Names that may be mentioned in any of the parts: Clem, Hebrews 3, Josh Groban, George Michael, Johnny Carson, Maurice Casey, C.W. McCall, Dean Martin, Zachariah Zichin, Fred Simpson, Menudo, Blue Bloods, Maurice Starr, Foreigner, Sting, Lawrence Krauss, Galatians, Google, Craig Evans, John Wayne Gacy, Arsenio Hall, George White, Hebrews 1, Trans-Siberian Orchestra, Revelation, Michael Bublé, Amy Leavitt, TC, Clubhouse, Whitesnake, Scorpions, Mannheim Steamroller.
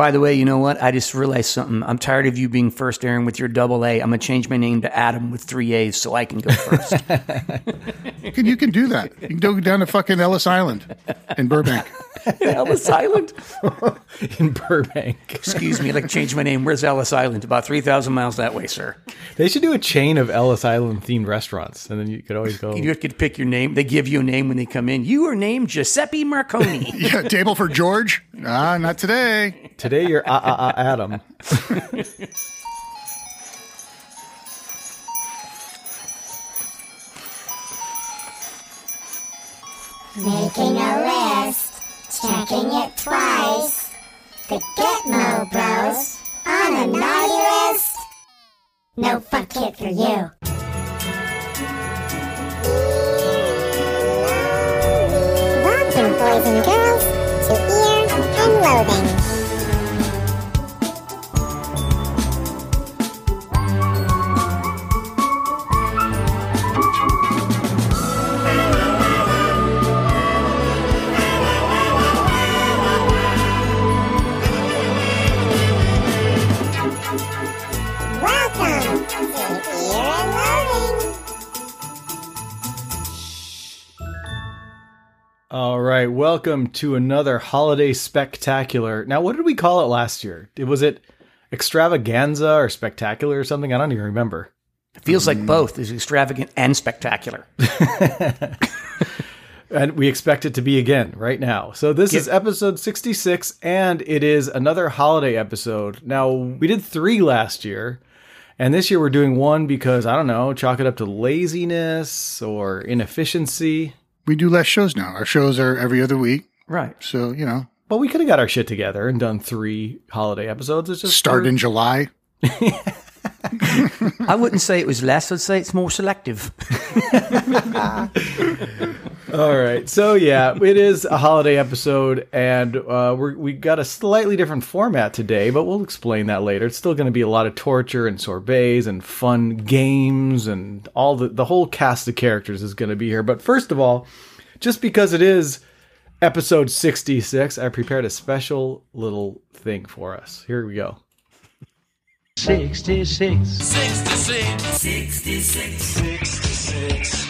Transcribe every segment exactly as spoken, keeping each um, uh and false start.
By the way, you know what? I just realized something. I'm tired of you being first, Aaron, with your double A. I'm going to change my name to Adam with three A's so I can go first. you, can, you can do that. You can go down to fucking Ellis Island in Burbank. Ellis Island? in Burbank. Excuse me. I'd like to change my name. Where's Ellis Island? About three thousand miles that way, sir. They should do a chain of Ellis Island-themed restaurants, and then you could always go. You could pick your name. They give you a name when they come in. You are named Giuseppe Marconi. yeah, table for George? Nah, not today. Today you're uh, uh, uh, Adam. Making a list, checking it twice. The Gitmo Bros on a naughty list. No fuck it for you. Welcome, boys and girls, to Ear Unloading. All right, welcome to another holiday spectacular. Now, what did we call it last year? Was it extravaganza or spectacular or something? I don't even remember. It feels mm. like both is extravagant and spectacular. And we expect it to be again right now. So this Get- is episode sixty-six, and it is another holiday episode. Now, we did three last year. And this year we're doing one because, I don't know, chalk it up to laziness or inefficiency. We do less shows now. Our shows are every other week. Right. So, you know. But we could have got our shit together and done three holiday episodes. It's just Start three. in July. I wouldn't say it was less. I'd say it's more selective. All right. So, yeah, it is a holiday episode. And uh, we're, we got a slightly different format today, but we'll explain that later. It's still going to be a lot of torture and sorbets and fun games and all the, the whole cast of characters is going to be here. But first of all, just because it is episode sixty-six, I prepared a special little thing for us. Here we go. sixty-six. sixty-six. sixty-six. sixty-six.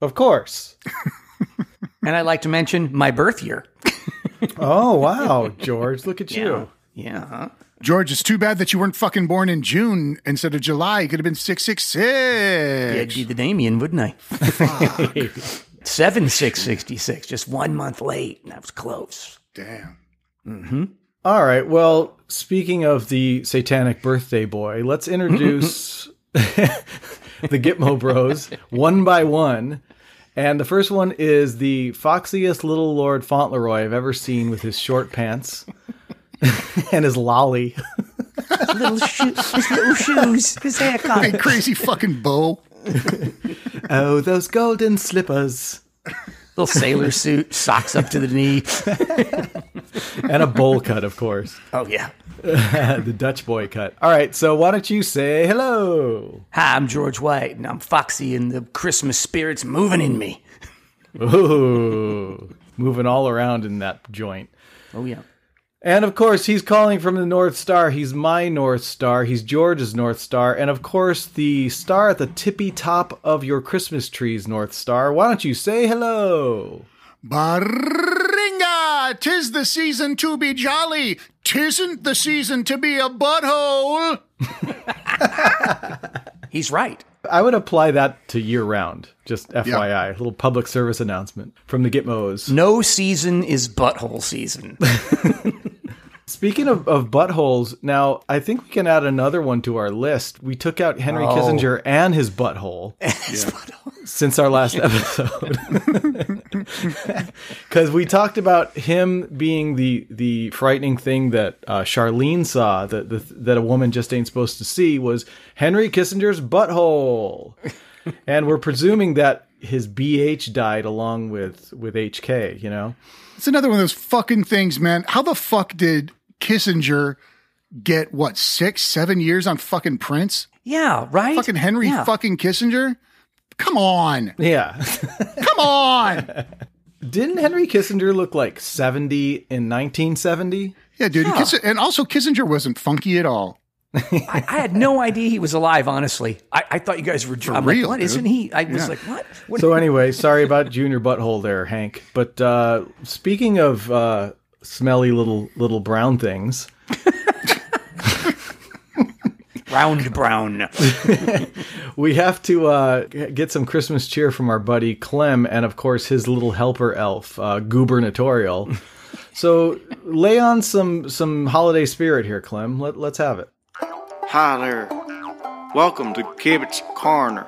Of course. And I'd like to mention my birth year. Oh, wow, George. Look at yeah. you. Yeah. Huh? George, it's too bad that you weren't fucking born in June instead of July. You could have been six six six. Yeah, I'd be the Damien, wouldn't I? seven six sixty-six, just one month late. And that was close. Damn. Mm-hmm. All right. Well, speaking of the satanic birthday boy, let's introduce the Gitmo Bros one by one. And the first one is the foxiest little Lord Fauntleroy I've ever seen with his short pants and his lolly. His little, sho- his little shoes, his haircut. And crazy fucking bow. Oh, those golden slippers. Little sailor suit, socks up to the knee. And a bowl cut, of course. Oh, yeah. The Dutch boy cut. All right, so why don't you say hello? Hi, I'm George White, and I'm foxy, and the Christmas spirit's moving in me. Ooh, moving all around in that joint. Oh, yeah. And, of course, he's calling from the North Star. He's my North Star. He's George's North Star. And, of course, the star at the tippy top of your Christmas tree's North Star. Why don't you say hello? Baringa! Tis the season to be jolly. Tisn't the season to be a butthole. He's right. I would apply that to year-round. Just F Y I, yeah. A little public service announcement from the Gitmos. No season is butthole season. Speaking of, of buttholes, now, I think we can add another one to our list. We took out Henry oh. Kissinger and his butthole, yeah. his butthole since our last episode. Because we talked about him being the, the frightening thing that uh, Charlene saw, that, the, that a woman just ain't supposed to see, was Henry Kissinger's butthole. And we're presuming that his B H died along with, with H K, you know? It's another one of those fucking things, man. How the fuck did Kissinger get, what, six, seven years on fucking Prince? Yeah, right? Fucking Henry yeah. fucking Kissinger? Come on. Yeah. Come on. Didn't Henry Kissinger look like seventy in nineteen seventy? Yeah, dude. Yeah. Kiss- and also, Kissinger wasn't funky at all. I, I had no idea he was alive, honestly. I, I thought you guys were joking. I'm real, like, what, dude. Isn't he? I was yeah. like, what? what? So anyway, sorry about Junior Butthole there, Hank. But uh, speaking of uh, smelly little little brown things. Round brown. We have to uh, get some Christmas cheer from our buddy Clem and, of course, his little helper elf, uh, Gubernatorial. So lay on some, some holiday spirit here, Clem. Let, let's have it. Hi there. Welcome to Kibbutz Corner.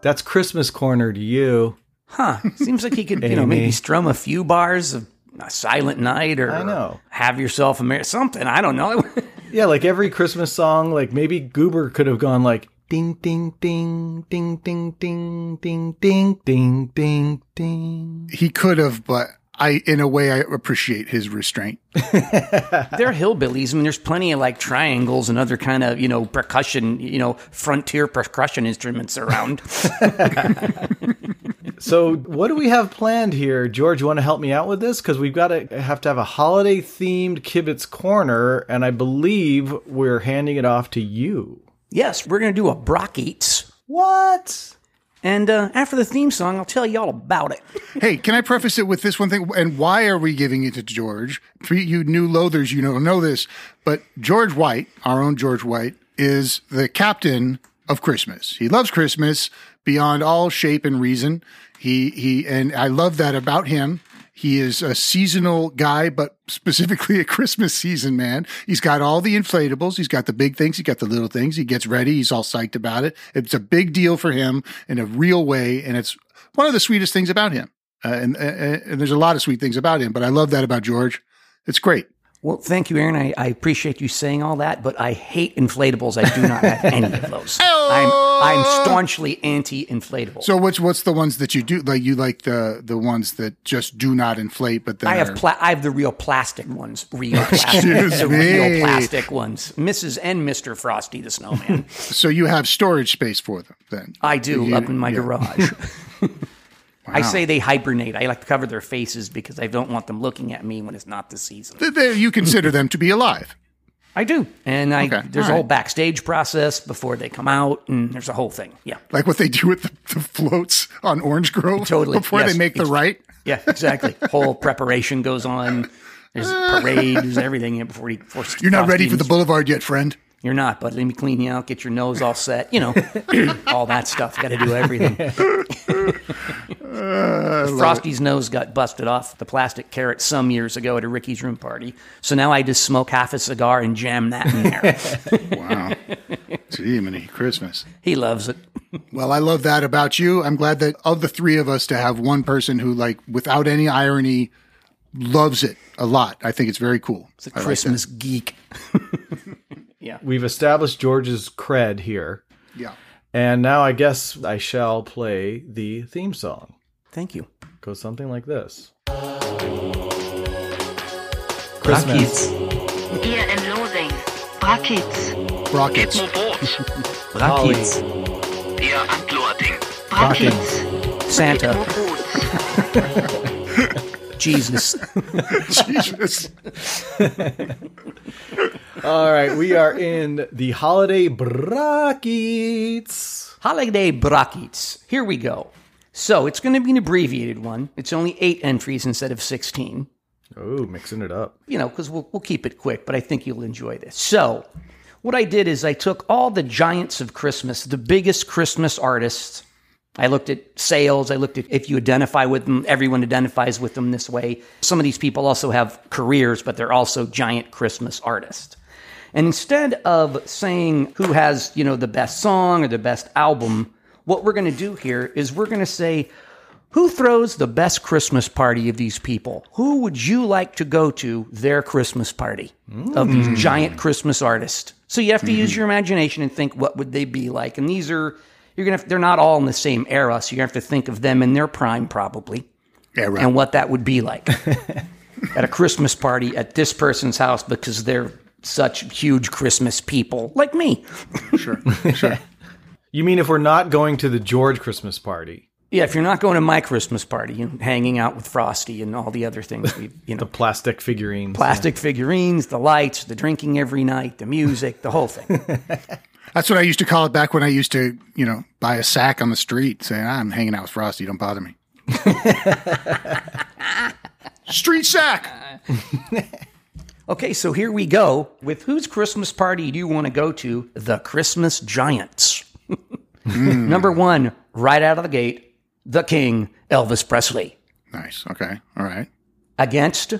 That's Christmas Corner to you. Huh. Seems like he could, you know, maybe strum a few bars of A Silent Night or I know. Have Yourself a Merry... Something, I don't know. Yeah, like every Christmas song, like maybe Goober could have gone like ding ding ding ding ding ding ding ding ding ding ding. He could have, but I in a way I appreciate his restraint. They're hillbillies. I mean, there's plenty of like triangles and other kind of, you know, percussion, you know, frontier percussion instruments around. So what do we have planned here? George, you want to help me out with this? Because we've got to have to have a holiday-themed Kibbutz Corner, and I believe we're handing it off to you. Yes, we're going to do a Brock Eats. What? And uh, after the theme song, I'll tell you all about it. Hey, can I preface it with this one thing? And why are we giving it to George? For you new loathers, you don't know this, but George White, our own George White, is the captain of Christmas. He loves Christmas beyond all shape and reason. He he, and I love that about him. He is a seasonal guy, but specifically a Christmas season man. He's got all the inflatables. He's got the big things. He's got the little things. He gets ready. He's all psyched about it. It's a big deal for him in a real way, and it's one of the sweetest things about him. Uh, and, and and there's a lot of sweet things about him, but I love that about George. It's great. Well, thank you, Aaron. I, I appreciate you saying all that, but I hate inflatables. I do not have any of those. I'm I'm staunchly anti-inflatable. So what's what's the ones that you do like? You like the the ones that just do not inflate, but then I have are... pla- I have the real plastic ones. Real plastic, the me. real plastic ones. Missus and Mister Frosty the Snowman. So you have storage space for them, then? I do you, up in my yeah. garage. Wow. I say they hibernate. I like to cover their faces because I don't want them looking at me when it's not the season. They're, you consider them to be alive. I do. And I, okay. there's All a whole right. backstage process before they come out, and there's a whole thing. Yeah. Like what they do with the, the floats on Orange Grove totally. before yes. they make the right? Yeah, exactly. Whole preparation goes on. There's a parade. There's everything before he forces You're not ready for the boulevard yet, friend. You're not, but let me clean you out, get your nose all set, you know, all that stuff. Got to do everything. uh, Frosty's nose got busted off the plastic carrot some years ago at a Ricky's room party. So now I just smoke half a cigar and jam that in there. Wow. Gee, many Christmas. He loves it. Well, I love that about you. I'm glad that of the three of us to have one person who, like, without any irony, loves it a lot. I think it's very cool. It's a Christmas like geek. Yeah. We've established George's cred here. Yeah. And now I guess I shall play the theme song. Thank you. Goes something like this. Christmas. Beer and loathing. Brackets. Brackets. Brackets. Beer and loathing. Brackets. Santa. Jesus. Jesus. All right, we are in the holiday brackets. Holiday brackets. Here we go. So it's going to be an abbreviated one. It's only eight entries instead of sixteen. Oh, mixing it up. You know, because we'll, we'll keep it quick, but I think you'll enjoy this. So what I did is I took all the giants of Christmas, the biggest Christmas artists. I looked at sales. I looked at if you identify with them, everyone identifies with them this way. Some of these people also have careers, but they're also giant Christmas artists. And instead of saying who has, you know, the best song or the best album, what we're going to do here is we're going to say, who throws the best Christmas party of these people? Who would you like to go to their Christmas party mm. of these giant Christmas artists? So you have to mm-hmm. use your imagination and think, what would they be like? And these are... You're gonna have, they're not all in the same era, so you're gonna have to think of them in their prime, probably, yeah, right. and what that would be like at a Christmas party at this person's house because they're such huge Christmas people, like me. Sure, sure. You mean if we're not going to the George Christmas party? Yeah, if you're not going to my Christmas party and you know, hanging out with Frosty and all the other things, we, you know, the plastic figurines, plastic yeah. figurines, the lights, the drinking every night, the music, the whole thing. That's what I used to call it back when I used to, you know, buy a sack on the street, saying I'm hanging out with Frosty, don't bother me. Street sack. Okay, so here we go. With whose Christmas party do you want to go to? The Christmas Giants. mm. Number one, right out of the gate. The King, Elvis Presley. Nice. Okay. All right. Against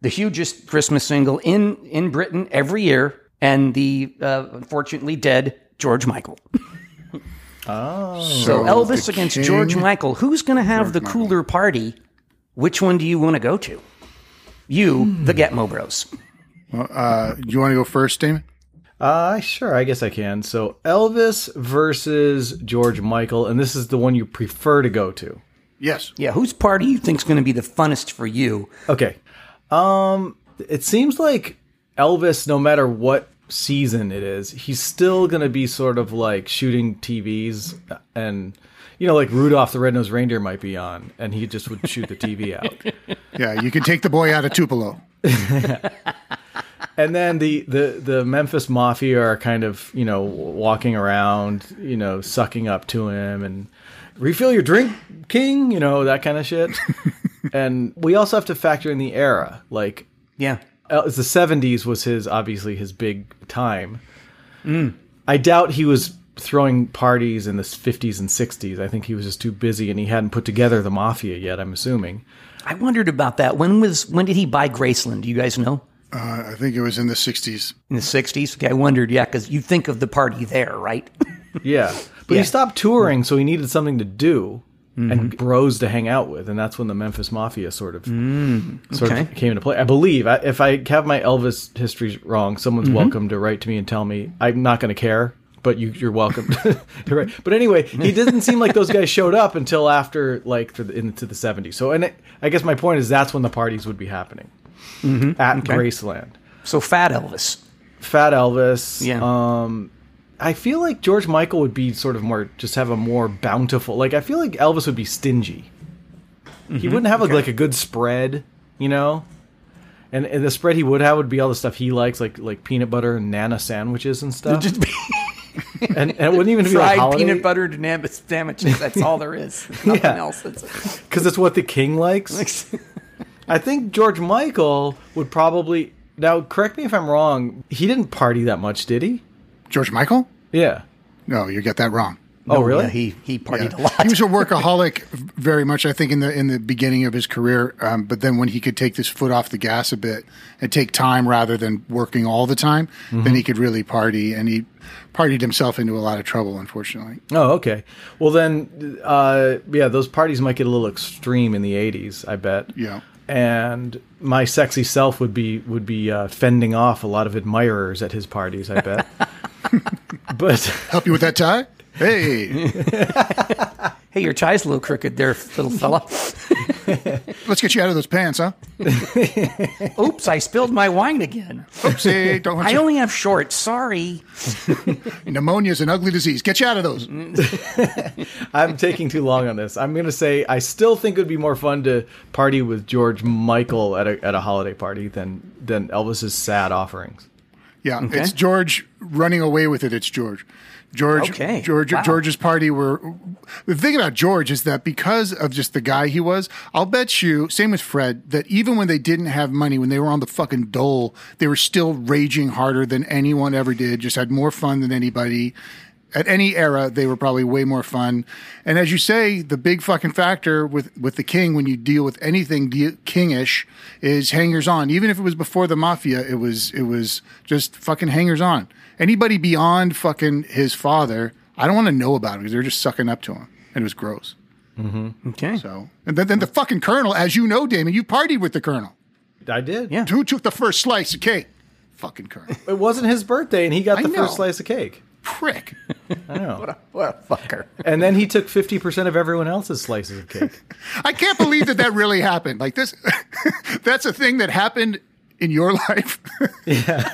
the hugest Christmas single in, in Britain every year, and the uh, unfortunately dead George Michael. oh. So Elvis against King, George Michael. Who's going to have George the cooler Michael. Party? Which one do you want to go to? You, hmm. the Getmo Bros. Well, uh, do you want to go first, Damon? Uh, sure, I guess I can. So Elvis versus George Michael, and this is the one you prefer to go to. Yes. Yeah, whose party you think's going to be the funnest for you? Okay. Um, it seems like Elvis, no matter what season it is, he's still going to be sort of like shooting T Vs and... You know, like Rudolph the Red-Nosed Reindeer might be on, and he just would shoot the T V out. Yeah, you can take the boy out of Tupelo. And then the, the, the Memphis Mafia are kind of, you know, walking around, you know, sucking up to him and refill your drink, King, you know, that kind of shit. And we also have to factor in the era. Like, yeah, the seventies was his, obviously, his big time. Mm. I doubt he was... throwing parties in the fifties and sixties. I think he was just too busy and he hadn't put together the Mafia yet, I'm assuming. I wondered about that. When was when did he buy Graceland? Do you guys know? Uh, I think it was in the sixties. In the sixties? Okay, I wondered, yeah, because you think of the party there, right? yeah. But yeah. he stopped touring, so he needed something to do mm-hmm. and bros to hang out with, and that's when the Memphis Mafia sort of mm, okay. sort of came into play. I believe. I, if I have my Elvis history wrong, someone's mm-hmm. welcome to write to me and tell me. I'm not going to care. But you, you're welcome. You're right. But anyway, he doesn't seem like those guys showed up until after, like, to the, into the seventies. So, and it, I guess my point is that's when the parties would be happening mm-hmm. at okay. Graceland. So, Fat Elvis, Fat Elvis. Yeah. Um, I feel like George Michael would be sort of more, just have a more bountiful. Like, I feel like Elvis would be stingy. Mm-hmm. He wouldn't have okay. a, like a good spread, you know. And, and the spread he would have would be all the stuff he likes, like like peanut butter and Nana sandwiches and stuff. Just be- And, and it wouldn't even be fried like peanut butter sandwiches. That's all there is. Nothing yeah. else. Because it's what the King likes. I think George Michael would probably. Now, correct me if I'm wrong. He didn't party that much, did he? George Michael? Yeah. No, you get that wrong. Oh, no, really? Yeah, he he partied yeah. a lot. He was a workaholic, very much. I think in the in the beginning of his career, um, but then when he could take his foot off the gas a bit and take time rather than working all the time, mm-hmm. then he could really party, and he partied himself into a lot of trouble, unfortunately. Oh, okay. Well, then, uh, yeah, those parties might get a little extreme in the eighties, I bet. Yeah. And my sexy self would be would be uh, fending off a lot of admirers at his parties, I bet. But help you with that tie? Hey. Hey, your tie's a little crooked there, little fella. Let's get you out of those pants, huh? Oops, I spilled my wine again. Oopsie, don't want I you. Only have shorts, sorry. Pneumonia's an ugly disease. Get you out of those. I'm taking too long on this. I'm going to say I still think it would be more fun to party with George Michael at a, at a holiday party than, than Elvis's sad offerings. Yeah, okay. It's George running away with it. It's George. George, okay. George wow. George's party were... The thing about George is that because of just the guy he was, I'll bet you, same with Fred, that even when they didn't have money, when they were on the fucking dole, they were still raging harder than anyone ever did, just had more fun than anybody. At any era, they were probably way more fun. And as you say, the big fucking factor with, with the King when you deal with anything de- King-ish is hangers-on. Even if it was before the Mafia, it was it was just fucking hangers-on. Anybody beyond fucking his father, I don't want to know about him because they were just sucking up to him. And it was gross. Mm-hmm. Okay. So, and then, then the fucking Colonel, as you know, Damon, you partied with the Colonel. I did, yeah. Who took the first slice of cake? Fucking Colonel. It wasn't his birthday, and he got the first slice of cake. Prick. I know. What a, what a fucker. And then he took fifty percent of everyone else's slices of cake. I can't believe that that really happened. Like this, that's a thing that happened in your life. Yeah.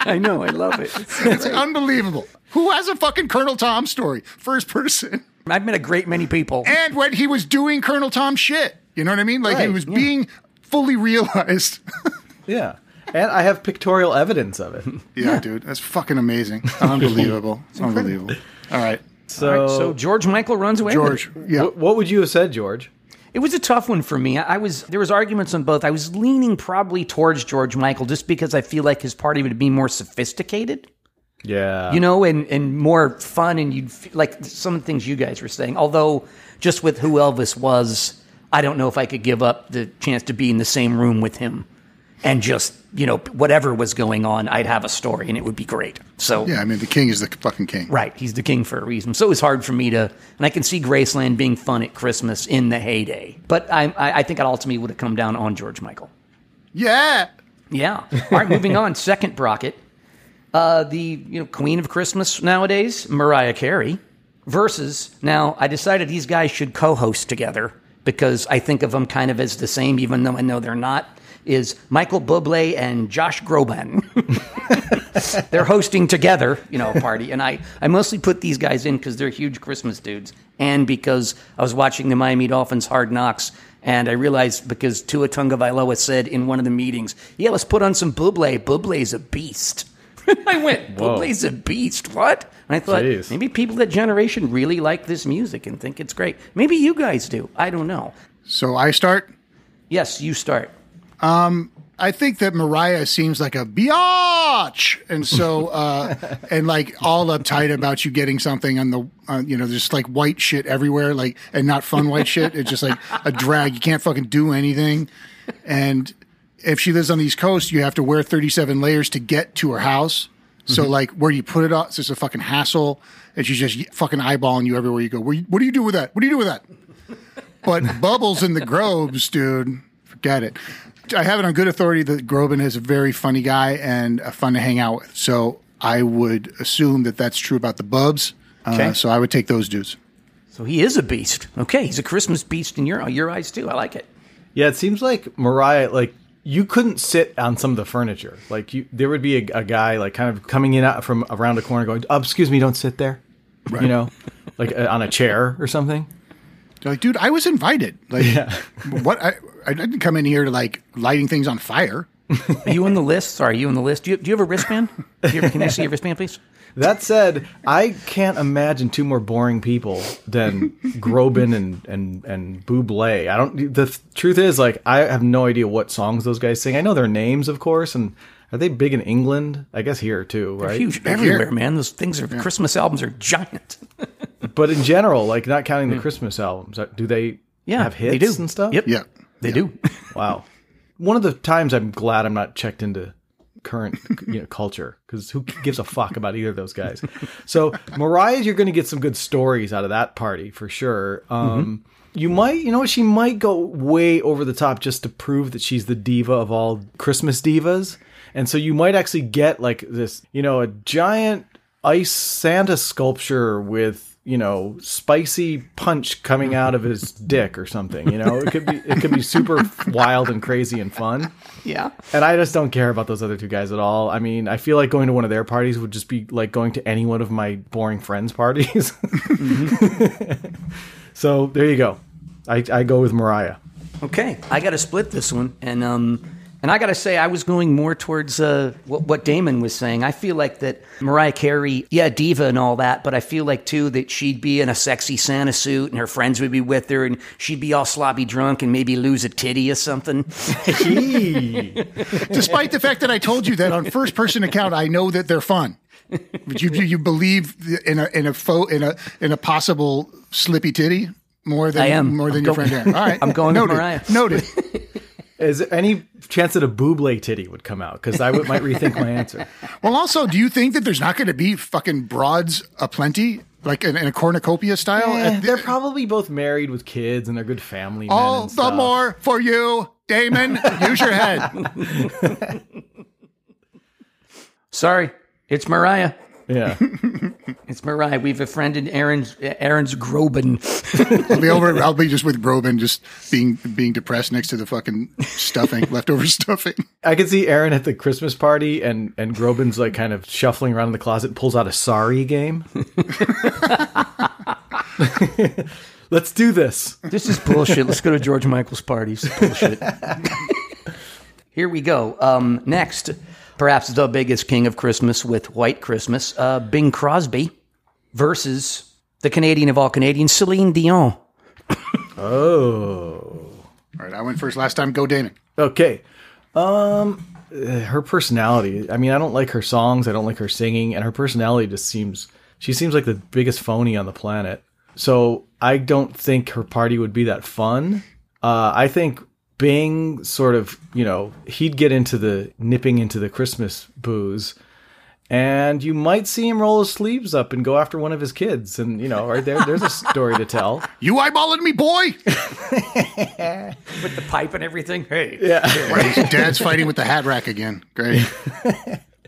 I know. I love it. It's, so it's unbelievable. Who has a fucking Colonel Tom story? First person. I've met a great many people. And when he was doing Colonel Tom shit, you know what I mean? Like, right. He was yeah. being fully realized. Yeah. And I have pictorial evidence of it. Yeah, yeah. Dude. That's fucking amazing. Unbelievable. It's unbelievable. All right. So, All right. so George Michael runs away. George. With it. Yeah. What, what would you have said, George? It was a tough one for me. I was there was arguments on both. I was leaning probably towards George Michael just because I feel like his party would be more sophisticated. Yeah. You know, and, and more fun, and you'd feel like some of the things you guys were saying. Although, just with who Elvis was, I don't know if I could give up the chance to be in the same room with him. And just, you know, whatever was going on, I'd have a story, and it would be great. So yeah, I mean, the king is the fucking king. Right. He's the king for a reason. So it was hard for me to, and I can see Graceland being fun at Christmas in the heyday. But I I think it ultimately would have come down on George Michael. Yeah. Yeah. All right, moving on. Second bracket. Uh, the, you know, queen of Christmas nowadays, Mariah Carey, versus, now, I decided these guys should co-host together because I think of them kind of as the same, even though I know they're not, is Michael Bublé and Josh Groban. They're hosting together, you know, a party. And I, I mostly put these guys in because they're huge Christmas dudes and because I was watching the Miami Dolphins Hard Knocks, and I realized because Tua Tagovailoa said in one of the meetings, yeah, let's put on some Bublé. Bublé's a beast. I went, Bublé's a beast, what? And I thought, Jeez. Maybe people that generation really like this music and think it's great. Maybe you guys do. I don't know. So I start? Yes, you start. Um, I think that Mariah seems like a biatch, and so uh, and like all uptight about you getting something on the, uh, you know, just like white shit everywhere, like, and not fun white shit. It's just like a drag. You can't fucking do anything. And if she lives on the East Coast, you have to wear thirty-seven layers to get to her house. So mm-hmm. like where you put it on, it's just a fucking hassle, and she's just fucking eyeballing you everywhere you go. What do you do with that? What do you do with that? But Bubbles in the Groves, dude, forget it. I have it on good authority that Groban is a very funny guy and uh, fun to hang out with. So I would assume that that's true about the Bubs. Uh, okay. So I would take those dudes. So he is a beast. Okay. He's a Christmas beast in your, your eyes too. I like it. Yeah. It seems like Mariah, like you couldn't sit on some of the furniture. Like you, there would be a, a guy like kind of coming in out from around a corner going, oh, excuse me, don't sit there. Right. You know, like uh, on a chair or something. Like, dude, I was invited. Like, yeah. what? I, I didn't come in here to like lighting things on fire. Are you on the list? Sorry, are you on the list? Do you, do you have a wristband? Do you have, can I see your wristband, please? That said, I can't imagine two more boring people than Groban and and and Bublé. I don't. The truth is, like, I have no idea what songs those guys sing. I know their names, of course, and. Are they big in England? I guess here too, right? They're huge everywhere, here. Man. Those things are yeah. Christmas albums are giant. But in general, like not counting the mm. Christmas albums, do they yeah, have hits they do. And stuff? Yep. Yeah. They yeah. do. Wow. One of the times I'm glad I'm not checked into current you know, culture, because who gives a fuck about either of those guys? So Mariah, you're going to get some good stories out of that party for sure. Um, mm-hmm. You might, you know, she might go way over the top just to prove that she's the diva of all Christmas divas. And so you might actually get like this, you know, a giant ice Santa sculpture with, you know, spicy punch coming out of his dick or something. You know, it could be it could be super wild and crazy and fun. Yeah. And I just don't care about those other two guys at all. I mean, I feel like going to one of their parties would just be like going to any one of my boring friends' parties. Mm-hmm. So there you go. I, I go with Mariah. Okay. I got to split this one. And, um... And I got to say, I was going more towards uh, what, what Damon was saying. I feel like that Mariah Carey, yeah, diva and all that, but I feel like, too, that she'd be in a sexy Santa suit and her friends would be with her and she'd be all sloppy drunk and maybe lose a titty or something. Despite the fact that I told you that on first-person account, I know that they're fun. But you, you believe in a in a, fo- in a in a possible slippy titty more than, I am. More than I'm your go- friend Aaron. All right. I'm going Noted. With Mariah. Noted. Is there any chance that a Bublé titty would come out? Because I would, might rethink my answer. Well, also, do you think that there's not going to be fucking broads aplenty, like in, in a cornucopia style? Yeah, the, they're probably both married with kids and they're good family men. All the stuff. More for you, Damon. Use your head. Sorry, it's Mariah. Yeah. It's Mariah. We've befriended Aaron's Aaron's Groban. I'll be over. I'll be just with Groban, just being being depressed next to the fucking stuffing, leftover stuffing. I could see Aaron at the Christmas party, and and Groban's like kind of shuffling around in the closet, pulls out a sorry game. Let's do this. This is bullshit. Let's go to George Michael's parties. Bullshit. Here we go. Um, next, perhaps the biggest king of Christmas with White Christmas, uh, Bing Crosby versus the Canadian of all Canadians, Celine Dion. Oh. All right, I went first last time. Go, Damon. Okay. Um, her personality. I mean, I don't like her songs. I don't like her singing. And her personality just seems... She seems like the biggest phony on the planet. So I don't think her party would be that fun. Uh, I think Bing sort of, you know, he'd get into the nipping into the Christmas booze. And you might see him roll his sleeves up and go after one of his kids. And, you know, right there, there's a story to tell. You eyeballing me, boy? With the pipe and everything? Hey. Yeah. Right. Dad's fighting with the hat rack again. Great.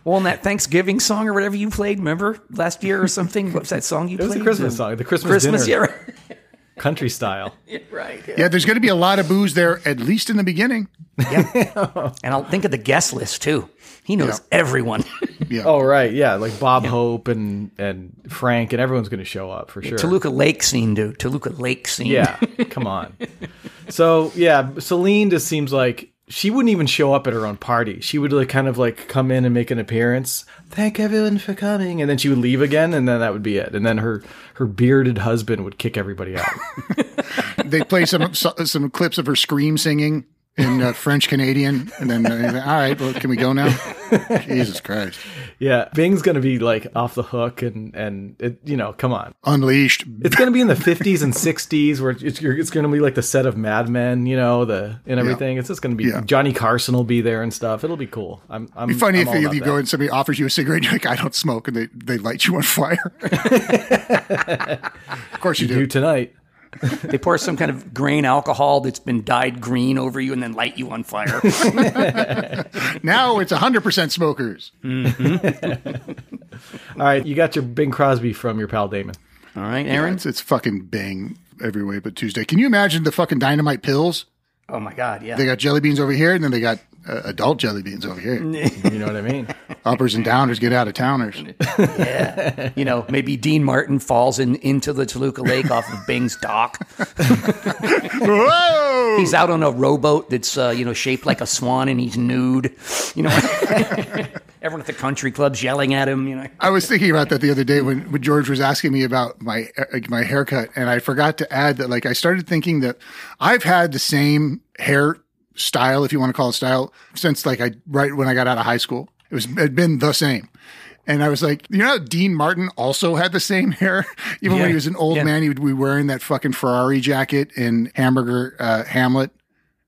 Well, in that Thanksgiving song or whatever you played, remember last year or something? What's that song you played? It was the Christmas um, song, the Christmas, Christmas dinner. Yeah, right. Country style. Yeah, right. Yeah. Yeah, there's going to be a lot of booze there, at least in the beginning. Yeah. And I'll think of the guest list, too. He knows yeah. everyone. Yeah. Oh, right. Yeah, like Bob yeah. Hope and, and Frank, and everyone's going to show up for sure. Yeah, Toluca Lake scene, dude. Toluca Lake scene. Yeah, come on. So, yeah, Celine just seems like... She wouldn't even show up at her own party. She would like kind of like come in and make an appearance. Thank everyone for coming. And then she would leave again, and then that would be it. And then her, her bearded husband would kick everybody out. They play some some clips of her scream singing in uh, French Canadian. And then, uh, all right, well, can we go now? Jesus Christ. Yeah, Bing's going to be like off the hook and, and it, you know, come on. Unleashed. It's going to be in the fifties and sixties where it's it's going to be like the set of Mad Men, you know, the and everything. Yeah. It's just going to be yeah. Johnny Carson will be there and stuff. It'll be cool. I'm, I'm, It'd be funny I'm if, if you that. go and somebody offers you a cigarette and you're like, I don't smoke, and they, they light you on fire. Of course you, you do. do. Tonight. They pour some kind of grain alcohol that's been dyed green over you and then light you on fire. Now it's one hundred percent smokers. Mm-hmm. All right, you got your Bing Crosby from your pal Damon. All right, Aaron? Yeah, it's, it's fucking Bing every way but Tuesday. Can you imagine the fucking dynamite pills? Oh, my God, yeah. They got jelly beans over here, and then they got uh, adult jelly beans over here. You know what I mean? Uppers and downers get out of towners. Yeah. You know, maybe Dean Martin falls in into the Toluca Lake off of Bing's dock. Whoa! He's out on a rowboat that's, uh, you know, shaped like a swan, and he's nude. You know, everyone at the country club's yelling at him, you know. I was thinking about that the other day when, when George was asking me about my, my haircut, and I forgot to add that, like, I started thinking that I've had the same hair style, if you want to call it style, since like I right when I got out of high school. It was had been the same. And I was like, you know, Dean Martin also had the same hair. Even yeah. when he was an old yeah. man, he would be wearing that fucking Ferrari jacket in Hamburger uh, Hamlet.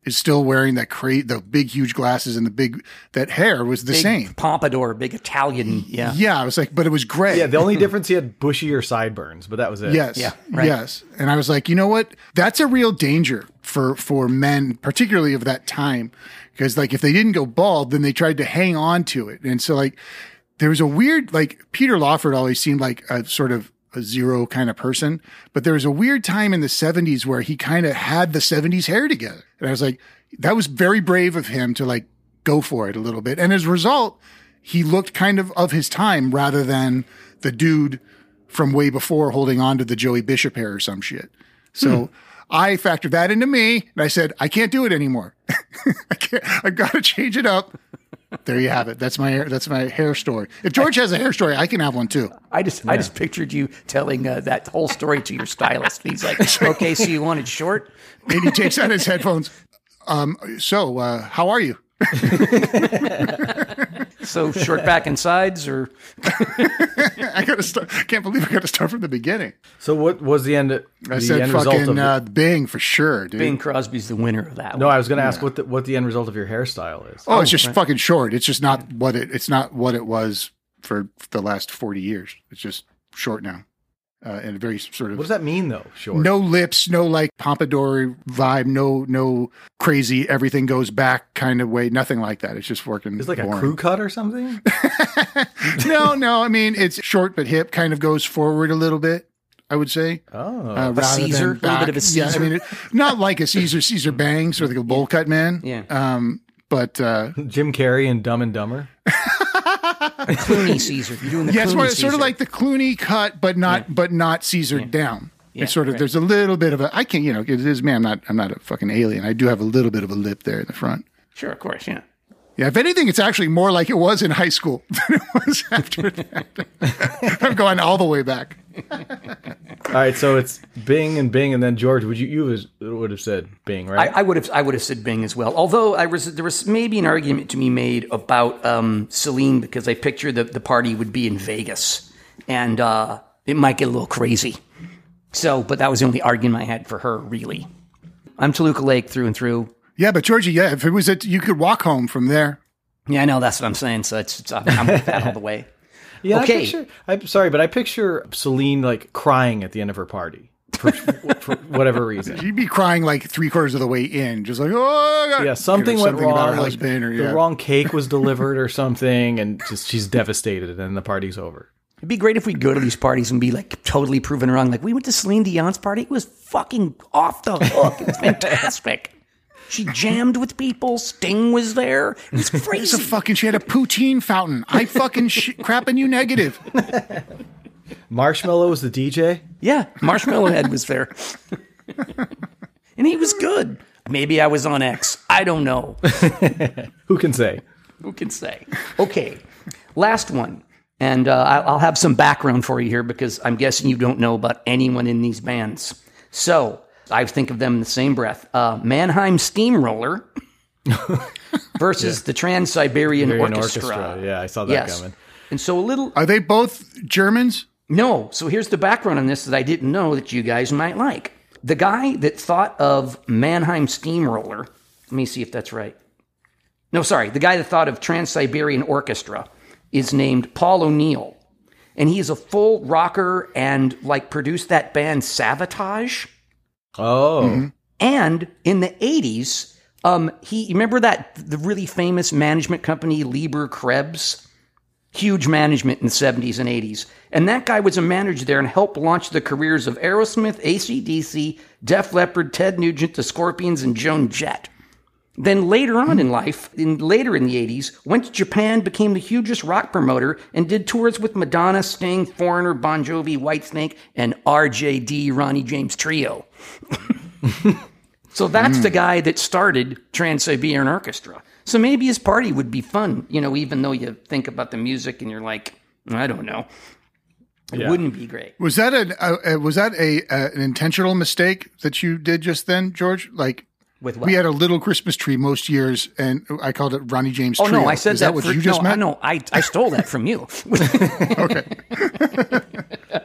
Is still wearing that cra- the big, huge glasses and the big, that hair was the big same. Pompadour, big Italian. Yeah. Yeah. I was like, but it was gray. Yeah. The only difference, he had bushier sideburns, but that was it. Yes. Yeah, right. Yes. And I was like, you know what? That's a real danger for, for men, particularly of that time. Because, like, if they didn't go bald, then they tried to hang on to it. And so, like, there was a weird, like, Peter Lawford always seemed like a sort of, a zero kind of person, but there was a weird time in the seventies where he kind of had the seventies hair together. And I was like, that was very brave of him to like go for it a little bit. And as a result, he looked kind of of his time rather than the dude from way before holding on to the Joey Bishop hair or some shit. So hmm. I factored that into me and I said, I can't do it anymore. I can't, I've got to change it up. There you have it. That's my hair, that's my hair story. If George has a hair story, I can have one too. I just yeah. I just pictured you telling uh, that whole story to your stylist. He's like, okay, so you want it short? And he takes out his headphones. Um, so, uh, how are you? So short back and sides, or I gotta start. Can't believe I gotta start from the beginning. So what was the end? Of, I the said end fucking result of uh, Bing for sure, dude. Bing Crosby's the winner of that. No, one. I was gonna ask yeah. what the, what the end result of your hairstyle is. Oh, oh it's just right. fucking short. It's just not what it. It's not what it was for the last forty years. It's just short now, uh, and very sort of. What does that mean though? Short. No lips. No like pompadour vibe. No no crazy. Everything goes back kind of way. Nothing like that. It's just working. It's like boring. A crew cut or something. No, no. I mean, it's short but hip, kind of goes forward a little bit, I would say. Oh, uh, a Caesar, a little bit of a Caesar. Yeah, I mean, it, not like a Caesar, Caesar bang, sort of like a bowl cut man. Yeah. Um, but uh, Jim Carrey and Dumb and Dumber. Clooney Caesar. You're doing the yeah, Clooney it's sort Caesar. Of like the Clooney cut, but not, yeah. but not Caesar yeah. down. Yeah, it's sort of right. There's a little bit of a I can't you know it is man I'm not I'm not a fucking alien. I do have a little bit of a lip there in the front. Sure, of course, yeah. Yeah, if anything, it's actually more like it was in high school than it was after that. I'm going all the way back. All right, so it's Bing and Bing, and then George. Would you you would have said Bing, right? I, I would have I would have said Bing as well. Although I was there was maybe an argument to be made about um, Celine, because I pictured that the party would be in Vegas, and uh, it might get a little crazy. So, but that was the only argument I had for her, really. I'm Toluca Lake through and through. Yeah, but Georgie, yeah, if it was, a, you could walk home from there. Yeah, I know, that's what I'm saying. So it's, it's I'm with that all the way. Yeah, okay. I picture, I'm sorry, but I picture Celine like crying at the end of her party for, for whatever reason. She'd be crying like three quarters of the way in, just like oh, God. Yeah, something, you know, went something wrong. About her husband, like, or, yeah. The wrong cake was delivered or something, and just she's devastated, and the party's over. It'd be great if we go to these parties and be like totally proven wrong. Like we went to Celine Dion's party; it was fucking off the hook. It was fantastic. She jammed with people. Sting was there. It was crazy. It's a fucking, she had a poutine fountain. I fucking sh- crapping you negative. Marshmallow was the D J? Yeah, Marshmallow Head was there. And he was good. Maybe I was on X. I don't know. Who can say? Who can say? Okay, last one. And uh, I'll have some background for you here because I'm guessing you don't know about anyone in these bands. So... I think of them in the same breath. Uh, Mannheim Steamroller versus yeah. the Trans-Siberian Orchestra. Orchestra. Yeah, I saw that yes. coming. And so a little... Are they both Germans? No. So here's the background on this that I didn't know that you guys might like. The guy that thought of Mannheim Steamroller... Let me see if that's right. No, sorry. The guy that thought of Trans-Siberian Orchestra is named Paul O'Neill. And he is a full rocker and like produced that band Savatage. Oh. Mm-hmm. And in the eighties, um, he remember that the really famous management company, Lieber Krebs? Huge management in the seventies and eighties. And that guy was a manager there and helped launch the careers of Aerosmith, A C D C, Def Leppard, Ted Nugent, the Scorpions, and Joan Jett. Then later on mm-hmm. in life, in later in the eighties, went to Japan, became the hugest rock promoter, and did tours with Madonna, Sting, Foreigner, Bon Jovi, Whitesnake, and R J D, Ronnie James Trio. So that's mm. the guy that started Trans-Siberian Orchestra. So maybe his party would be fun, you know, even though you think about the music and you're like, I don't know. It yeah. wouldn't be great. Was that an uh, was that a uh, an intentional mistake that you did just then, George? Like with what? We had a little Christmas tree most years, and I called it Ronnie James oh, Trio. Oh no, I said Is that, that what for, you just no, meant? No, I I stole that from you. Okay.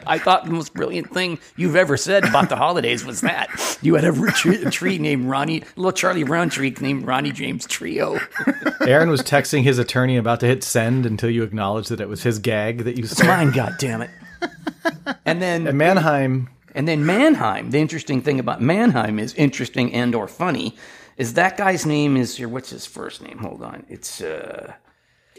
I thought the most brilliant thing you've ever said about the holidays was that you had a tree, a tree named Ronnie, little Charlie Brown tree named Ronnie James Trio. Aaron was texting his attorney about to hit send until you acknowledged that it was his gag that you said. It's mine, goddammit. And then and Mannheim. And then Mannheim. The interesting thing about Mannheim is interesting and or funny is that guy's name is here. What's his first name? Hold on. It's uh,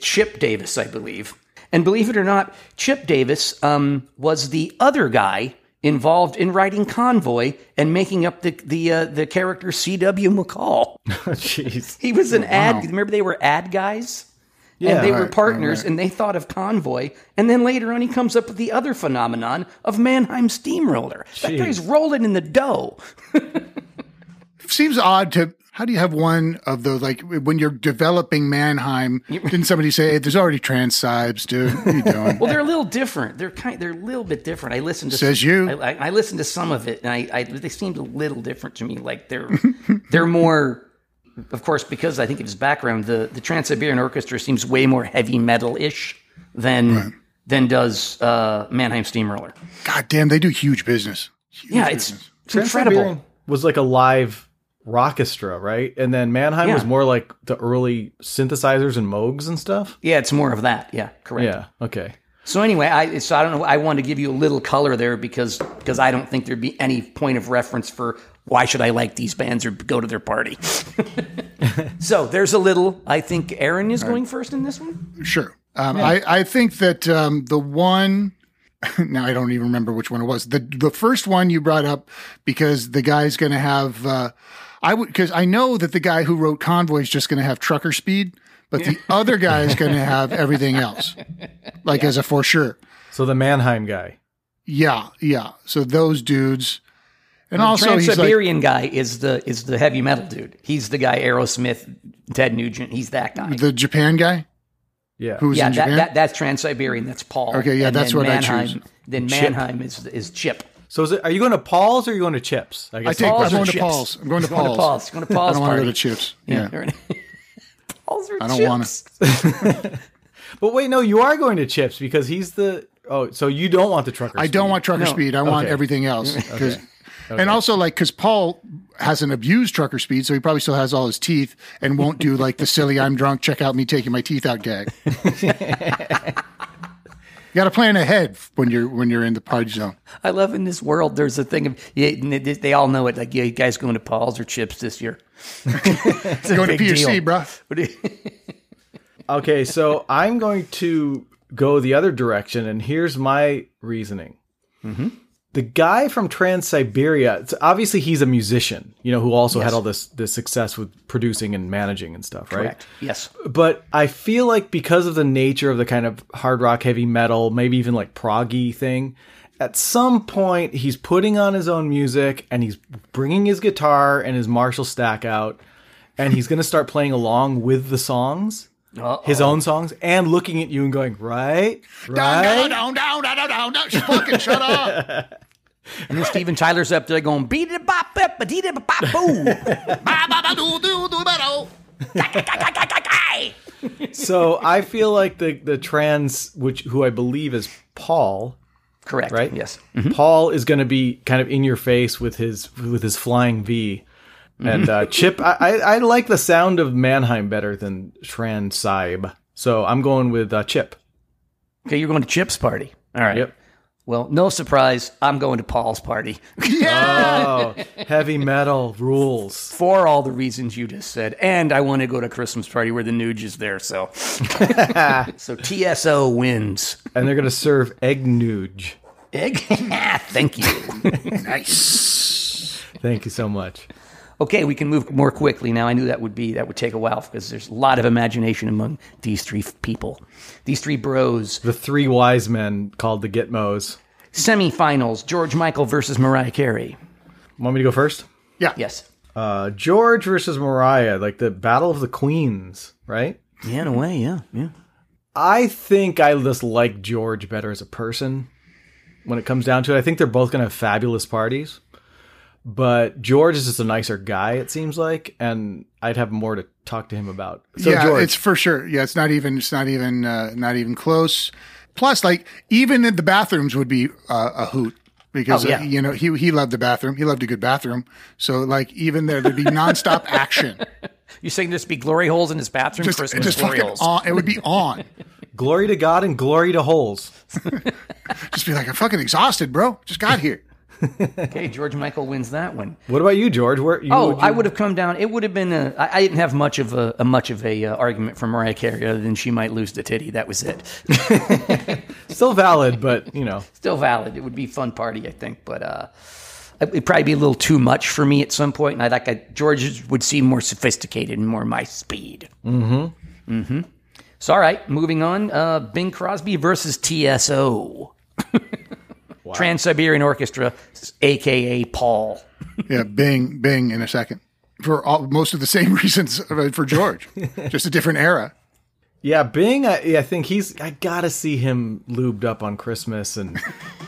Chip Davis, I believe. And believe it or not, Chip Davis um, was the other guy involved in writing Convoy and making up the the uh, the character C W McCall. Jeez, he was an oh, ad. Wow. Remember, they were ad guys, yeah, and they right, were partners, right, right. and they thought of Convoy. And then later on, he comes up with the other phenomenon of Mannheim Steamroller. Jeez. That guy's rolling in the dough. Seems odd to. How do you have one of those, like, when you're developing Mannheim, didn't somebody say, hey, there's already trans-sibes, dude? What are you doing? Well, they're a little different. They're kind. They're a little bit different. I listened to Says some, you. I, I listened to some of it, and I, I they seemed a little different to me. Like, they're they're more, of course, because I think of his background, the, the Trans-Siberian Orchestra seems way more heavy metal-ish than, right. than does uh, Mannheim Steamroller. God damn, they do huge business. Huge yeah, it's, business. It's incredible. Was like a live... Rockestra, right? And then Mannheim yeah. was more like the early synthesizers and Moogs and stuff. Yeah, it's more of that. Yeah, correct. Yeah, okay. So anyway, I so I don't know. I wanted to give you a little color there because because I don't think there'd be any point of reference for why should I like these bands or go to their party. So there's a little. I think Aaron is All going right. first in this one. Sure. Um, yeah. I I think that um, the one. Now I don't even remember which one it was. the The first one you brought up because the guy's going to have. Uh, I would, because I know that the guy who wrote Convoy is just going to have trucker speed, but the other guy is going to have everything else, like yeah. as a for sure. So the Mannheim guy. Yeah, yeah. So those dudes, and the also Trans-Siberian he's like, guy is the is the heavy metal dude. He's the guy Aerosmith, Ted Nugent. He's that guy. The Japan guy. Yeah, who's yeah. In that, Japan? That that's Trans-Siberian. That's Paul. Okay, yeah, and that's what Mannheim, I choose. Then Mannheim Chip. is is Chip. So is it, are you going to Paul's or are you going to Chips? I guess I take, I'm going to Paul's. I'm going to Paul's. Going to Paul's. Going to Paul's. I don't want to go to Chips. Yeah. yeah. Paul's or I don't Chips. want to. But wait, no, you are going to Chips because he's the. Oh, so you don't want the trucker speed. I don't want trucker no. speed. I okay. want everything else. Okay. Okay. And also, like, because Paul hasn't abused trucker speed, so he probably still has all his teeth and won't do, like, the silly I'm drunk, check out me taking my teeth out gag. You got to plan ahead when you're when you're in the party zone. I love in this world, there's a thing of, yeah, they all know it, like, yeah, you guys going to Paul's or Chips this year? Going to P or C, bro. Okay, so I'm going to go the other direction, and here's my reasoning. Mm-hmm. The guy from Trans-Siberia, obviously he's a musician, you know, who also yes. had all this this success with producing and managing and stuff, right? Correct. Yes. But I feel like because of the nature of the kind of hard rock, heavy metal, maybe even like proggy thing, at some point he's putting on his own music and he's bringing his guitar and his Marshall stack out, and he's going to start playing along with the songs. Uh-oh. His own songs, and looking at you and going, right, right. Down, down, down, down, down, down, down. Fucking shut up. And then Steven Tyler's up there going, beat it, bop, bop, bop, boo. Ba, ba, ba, do, do, do, ba, do. So I feel like the, the trans, which who I believe is Paul. Correct. Right? Yes. Mm-hmm. Paul is going to be kind of in your face with his with his flying V. And uh, Chip, I, I, I like the sound of Mannheim better than Trans-Sib. So I'm going with uh, Chip. Okay, you're going to Chip's party. All right. Yep. Well, no surprise, I'm going to Paul's party. Yeah! Oh, heavy metal rules. For all the reasons you just said. And I want to go to Christmas party where the Nuge is there, so. So T S O wins. And they're going to serve egg Nuge. Egg? Thank you. Nice. Thank you so much. Okay, we can move more quickly now. I knew that would be that would take a while because there's a lot of imagination among these three people, these three bros, the three wise men called the Gitmos. Semifinals: George Michael versus Mariah Carey. Want me to go first? Yeah. Yes. Uh, George versus Mariah, like the Battle of the Queens, right? Yeah, in a way, yeah, yeah. I think I just like George better as a person. When it comes down to it, I think they're both going to have fabulous parties. But George is just a nicer guy, it seems like, and I'd have more to talk to him about. So yeah, George. It's for sure. Yeah, it's not even. It's not even. Uh, not even close. Plus, like even in the bathrooms would be uh, a hoot because oh, yeah. uh, you know he he loved the bathroom. He loved a good bathroom. So like even there, there'd be nonstop action. You saying there'd be glory holes in his bathroom? Just, Christmas just glory holes. On, it would be on. Glory to God and glory to holes. Just be like, I'm fucking exhausted, bro. Just got here. Okay, George Michael wins that one. What about you, George? Where you, oh, you... I would have come down. It would have been a. I, I didn't have much of a, a much of a uh, argument from Mariah Carey other than she might lose the titty. That was it. Still valid, but you know, still valid. It would be a fun party, I think, but uh, it'd probably be a little too much for me at some point. And I like I, George would seem more sophisticated and more my speed. Mm-hmm. Mm-hmm. So all right, moving on. Uh, Bing Crosby versus T S O. Wow. Trans-Siberian Orchestra, a k a. Paul. Yeah, Bing, Bing in a second. For all, most of the same reasons for George. Just a different era. Yeah, Bing, I, I think he's, I gotta see him lubed up on Christmas. And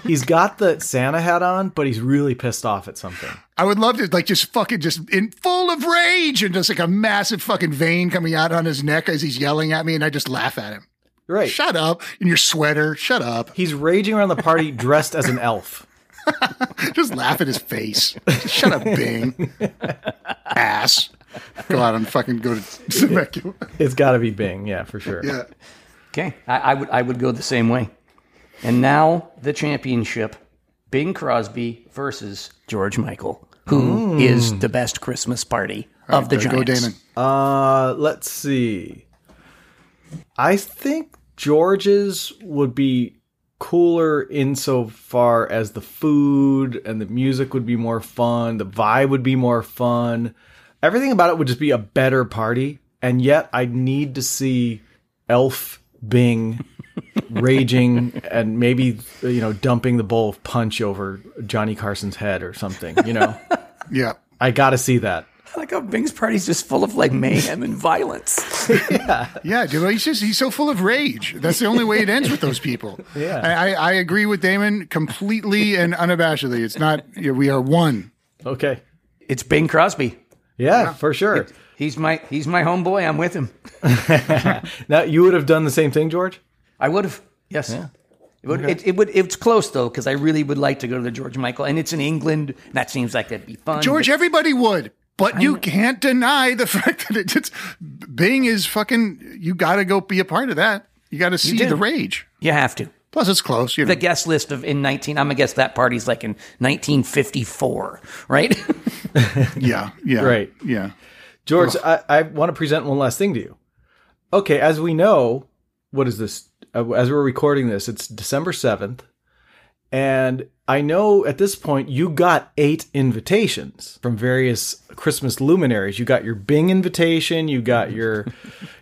he's got the Santa hat on, but he's really pissed off at something. I would love to, like, just fucking just in full of rage and just like a massive fucking vein coming out on his neck as he's yelling at me. And I just laugh at him. Right. Shut up. In your sweater. Shut up. He's raging around the party dressed as an elf. Just laugh at his face. Shut up, Bing. Ass. Go out and fucking go to Temecula. It's got to be Bing. Yeah, for sure. Yeah. Okay. I, I would I would go the same way. And now the championship. Bing Crosby versus George Michael. Who mm. is the best Christmas party All of right, the Giants? Go, Damon. Uh, let's see. I think George's would be cooler insofar as the food and the music would be more fun. The vibe would be more fun. Everything about it would just be a better party. And yet I need to see Elf Bing raging and maybe, you know, dumping the bowl of punch over Johnny Carson's head or something, you know? Yeah. I got to see that. I like how Bing's party's just full of like mayhem and violence. Yeah, yeah, dude. He's just he's so full of rage. That's the only way it ends with those people. Yeah, I, I agree with Damon completely and unabashedly. It's not we are one. Okay, it's Bing Crosby. Yeah, yeah. For sure. It, he's my he's my homeboy. I'm with him. Now you would have done the same thing, George. I would have. Yes. Yeah. It would, okay. it, it would. It's close though, because I really would like to go to the George Michael, and it's in England. And that seems like that'd be fun. George, but- everybody would. But you can't deny the fact that it's, it's Bing is fucking, you got to go be a part of that. You got to see the rage. You have to. Plus it's close. You know. The guest list of in nineteen, I'm going to guess that party's like in nineteen fifty-four, right? Yeah. Yeah. Right. Yeah. George, I, I want to present one last thing to you. Okay. As we know, what is this? As we're recording this, it's December seventh. And I know at this point you got eight invitations from various Christmas luminaries. You got your Bing invitation, you got your,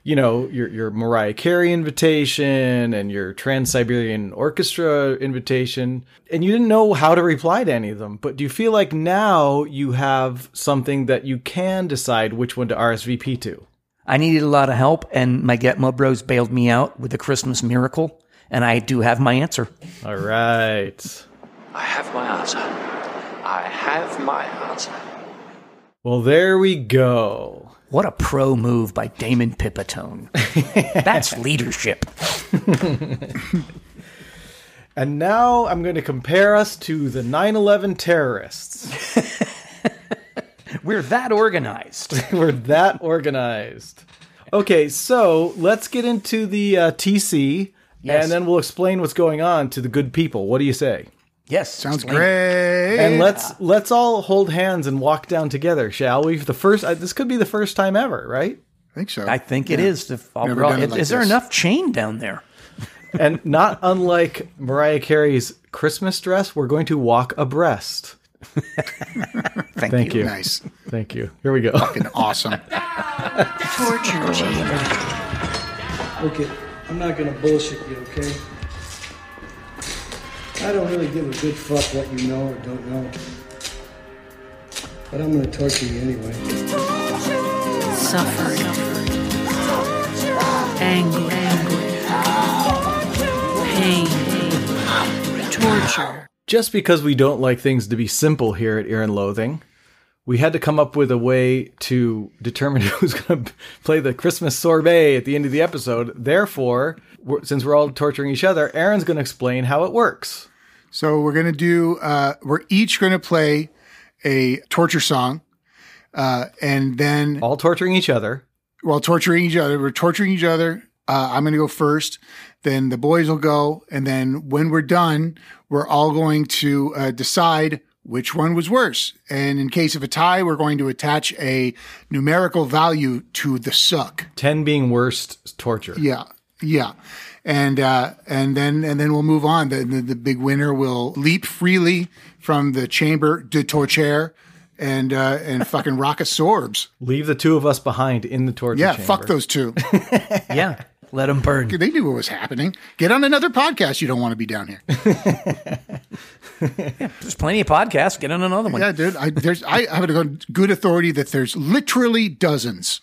you know, your your Mariah Carey invitation and your Trans-Siberian Orchestra invitation. And you didn't know how to reply to any of them. But do you feel like now you have something that you can decide which one to R S V P to? I needed a lot of help, and my Getmo Bros bailed me out with a Christmas miracle. And I do have my answer. All right. I have my answer. I have my answer. Well, there we go. What a pro move by Damon Pippitone. That's leadership. And now I'm going to compare us to the nine eleven terrorists. We're that organized. We're that organized. Okay, so let's get into the uh, T C. Yes. And then we'll explain what's going on to the good people. What do you say? Yes. Sounds explain. Great. And let's let's all hold hands and walk down together, shall we? The first, uh, this could be the first time ever, right? I think so. I think yeah. it is. If all, all, it, like is there this. Enough chain down there? And not unlike Mariah Carey's Christmas dress, we're going to walk abreast. Thank, Thank you. you. Nice. Thank you. Here we go. Fucking awesome. Torture chamber. Okay. I'm not going to bullshit you, okay? I don't really give a good fuck what you know or don't know. But I'm going to torture you anyway. Suffering. Suffering. Anger. Pain. Torture. Just because we don't like things to be simple here at Ear and Loathing, we had to come up with a way to determine who's going to play the Christmas sorbet at the end of the episode. Therefore, we're, since we're all torturing each other, Aaron's going to explain how it works. So we're going to do, uh, we're each going to play a torture song. Uh, and then. All torturing each other. Well, torturing each other. We're torturing each other. Uh, I'm going to go first. Then the boys will go. And then when we're done, we're all going to uh, decide which one was worse. And in case of a tie, we're going to attach a numerical value to the suck. ten being worst torture. Yeah. Yeah. And, uh, and then, and then we'll move on. The, the, the big winner will leap freely from the chamber de torture and, uh, and fucking rock a sorbs. Leave the two of us behind in the torture yeah, chamber. Yeah. Fuck those two. Yeah. Let them burn. They knew what was happening. Get on another podcast. You don't want to be down here. Yeah, there's plenty of podcasts. Get on another one. Yeah, dude. I, there's, I have a good authority that there's literally dozens.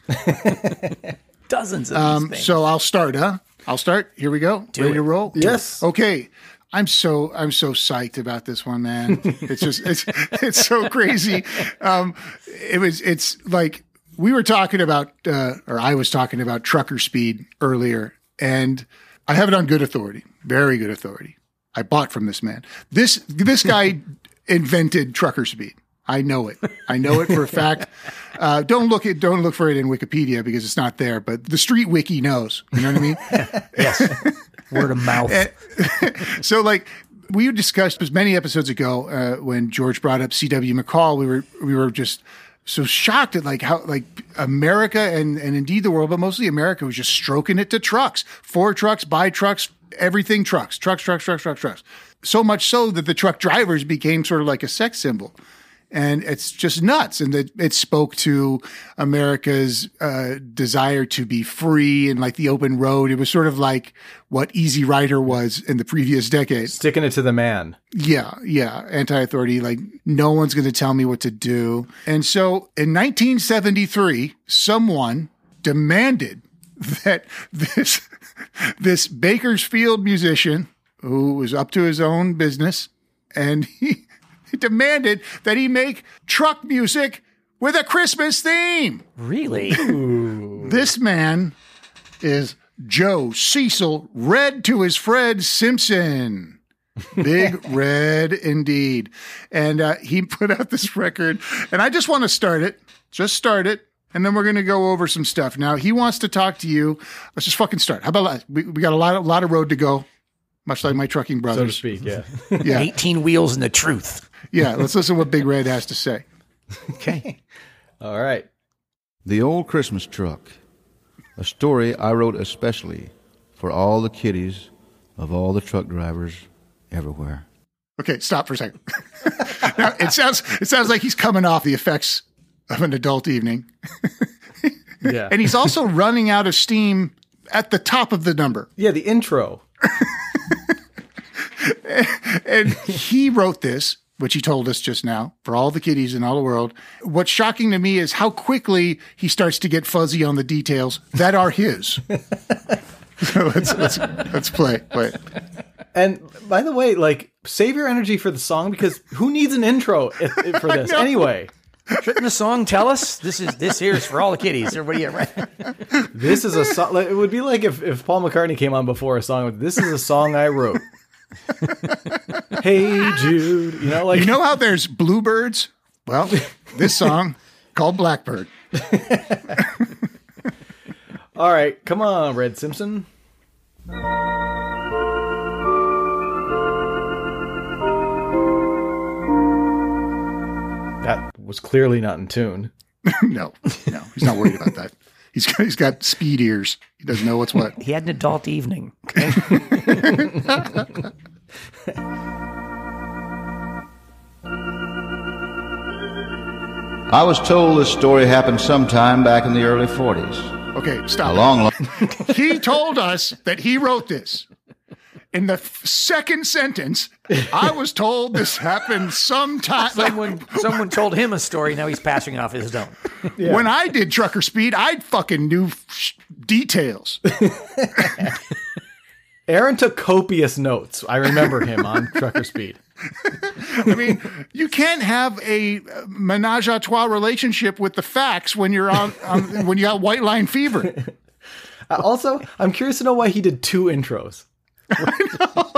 Dozens of um, these things. So I'll start, huh? I'll start. Here we go. Do Ready it. to roll? Do yes. It. Okay. I'm so I'm so psyched about this one, man. It's just it's it's so crazy. Um, it was it's like. We were talking about, uh, or I was talking about trucker speed earlier, and I have it on good authority, very good authority. I bought from this man. This this guy invented trucker speed. I know it. I know it for a fact. Uh, don't look it. Don't look for it in Wikipedia because it's not there. But the street wiki knows. You know what I mean? Yes. Word of mouth. So like. We discussed as many episodes ago uh, when George brought up C W McCall. We were we were just so shocked at like how like America and and indeed the world, but mostly America was just stroking it to trucks, for trucks, by trucks, everything trucks, trucks, trucks, trucks, trucks, trucks. So much so that the truck drivers became sort of like a sex symbol. And it's just nuts. And that it spoke to America's uh, desire to be free and like the open road. It was sort of like what Easy Rider was in the previous decade. Sticking it to the man. Yeah. Yeah. Anti-authority. Like no one's going to tell me what to do. And so in nineteen seventy-three, someone demanded that this, this Bakersfield musician who was up to his own business, and he, It demanded that he make truck music with a Christmas theme. Really? This man is Joe Cecil, Red to his Fred Simpson. Big Red indeed. And uh, he put out this record. And I just want to start it. Just start it. And then we're going to go over some stuff. Now, he wants to talk to you. Let's just fucking start. How about we, we got a lot, a lot of road to go. Much like my trucking brothers. So to speak, yeah. yeah. eighteen wheels and the truth. Yeah, let's listen to what Big Red has to say. Okay. All right. The Old Christmas Truck, a story I wrote especially for all the kiddies of all the truck drivers everywhere. Okay, stop for a second. Now, it sounds it sounds like he's coming off the effects of an adult evening. Yeah. And he's also running out of steam at the top of the number. Yeah, the intro. And he wrote this, which he told us just now, for all the kiddies in all the world. What's shocking to me is how quickly he starts to get fuzzy on the details that are his. So let's, let's, let's play, play. And by the way, like, save your energy for the song, because who needs an intro if, if for this anyway? Shouldn't the song tell us this is this here's for all the kiddies? Everybody, right? This is a song. It would be like if, if Paul McCartney came on before a song with, this is a song I wrote. Hey Jude, you know, like you know how there's bluebirds. Well, this song called Blackbird. All right, come on, Red Simpson. That was clearly not in tune. No, no, he's not worried about that. He's got, he's got speed ears. He doesn't know what's what. He had an adult evening. Okay? I was told this story happened sometime back in the early forties. Okay, stop. A long, long- He told us that he wrote this. In the f- second sentence, I was told this happened sometime. Someone, someone told him a story. Now he's passing off his own. Yeah. When I did Trucker Speed, I fucking knew f- details. Aaron took copious notes. I remember him on Trucker Speed. I mean, you can't have a menage a trois relationship with the facts when you're on, on when you got white line fever. Uh, also, I'm curious to know why he did two intros. I know.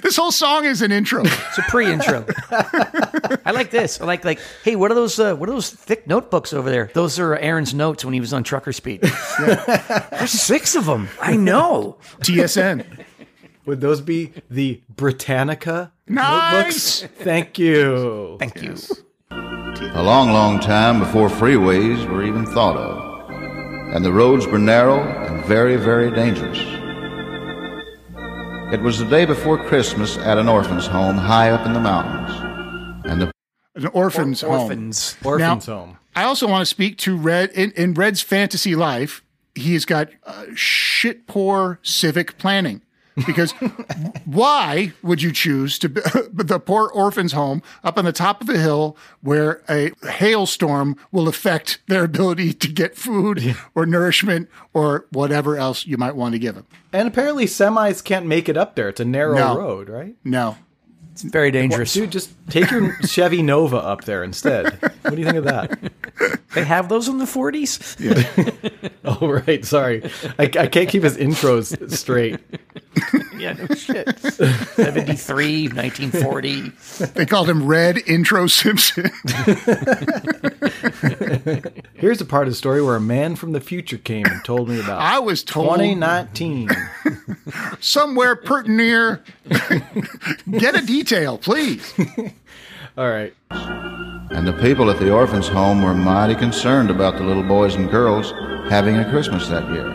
This whole song is an intro. It's a pre-intro. I like this. I like like. Hey, what are those? Uh, what are those thick notebooks over there? Those are Aaron's notes when he was on Trucker Speed. Yeah. There's six of them. I know. T S N. Would those be the Britannica nice. Notebooks? Thank you. Thank you. A long, long time before freeways were even thought of, and the roads were narrow and very, very dangerous. It was the day before Christmas at an orphan's home high up in the mountains. And the an orphan's or- home. Orphans. Orphans now, home. I also want to speak to Red. In, in Red's fantasy life, he's got uh, shit poor civic planning. Because why would you choose to be, the poor orphan's home up on the top of a hill where a hailstorm will affect their ability to get food yeah. or nourishment or whatever else you might want to give them? And apparently semis can't make it up there. It's a narrow no. road, right? No. It's very dangerous. Well, dude, just take your Chevy Nova up there instead. What do you think of that? They have those in the forties? Yeah. Oh, right. Sorry. I, I can't keep his intros straight. Yeah, no shit. seventy-three, nineteen forty. They called him Red Intro Simpson. Here's a part of the story where a man from the future came and told me about. I was told. twenty nineteen. Somewhere pert near. Get a detail, please. All right. And the people at the orphan's home were mighty concerned about the little boys and girls having a Christmas that year,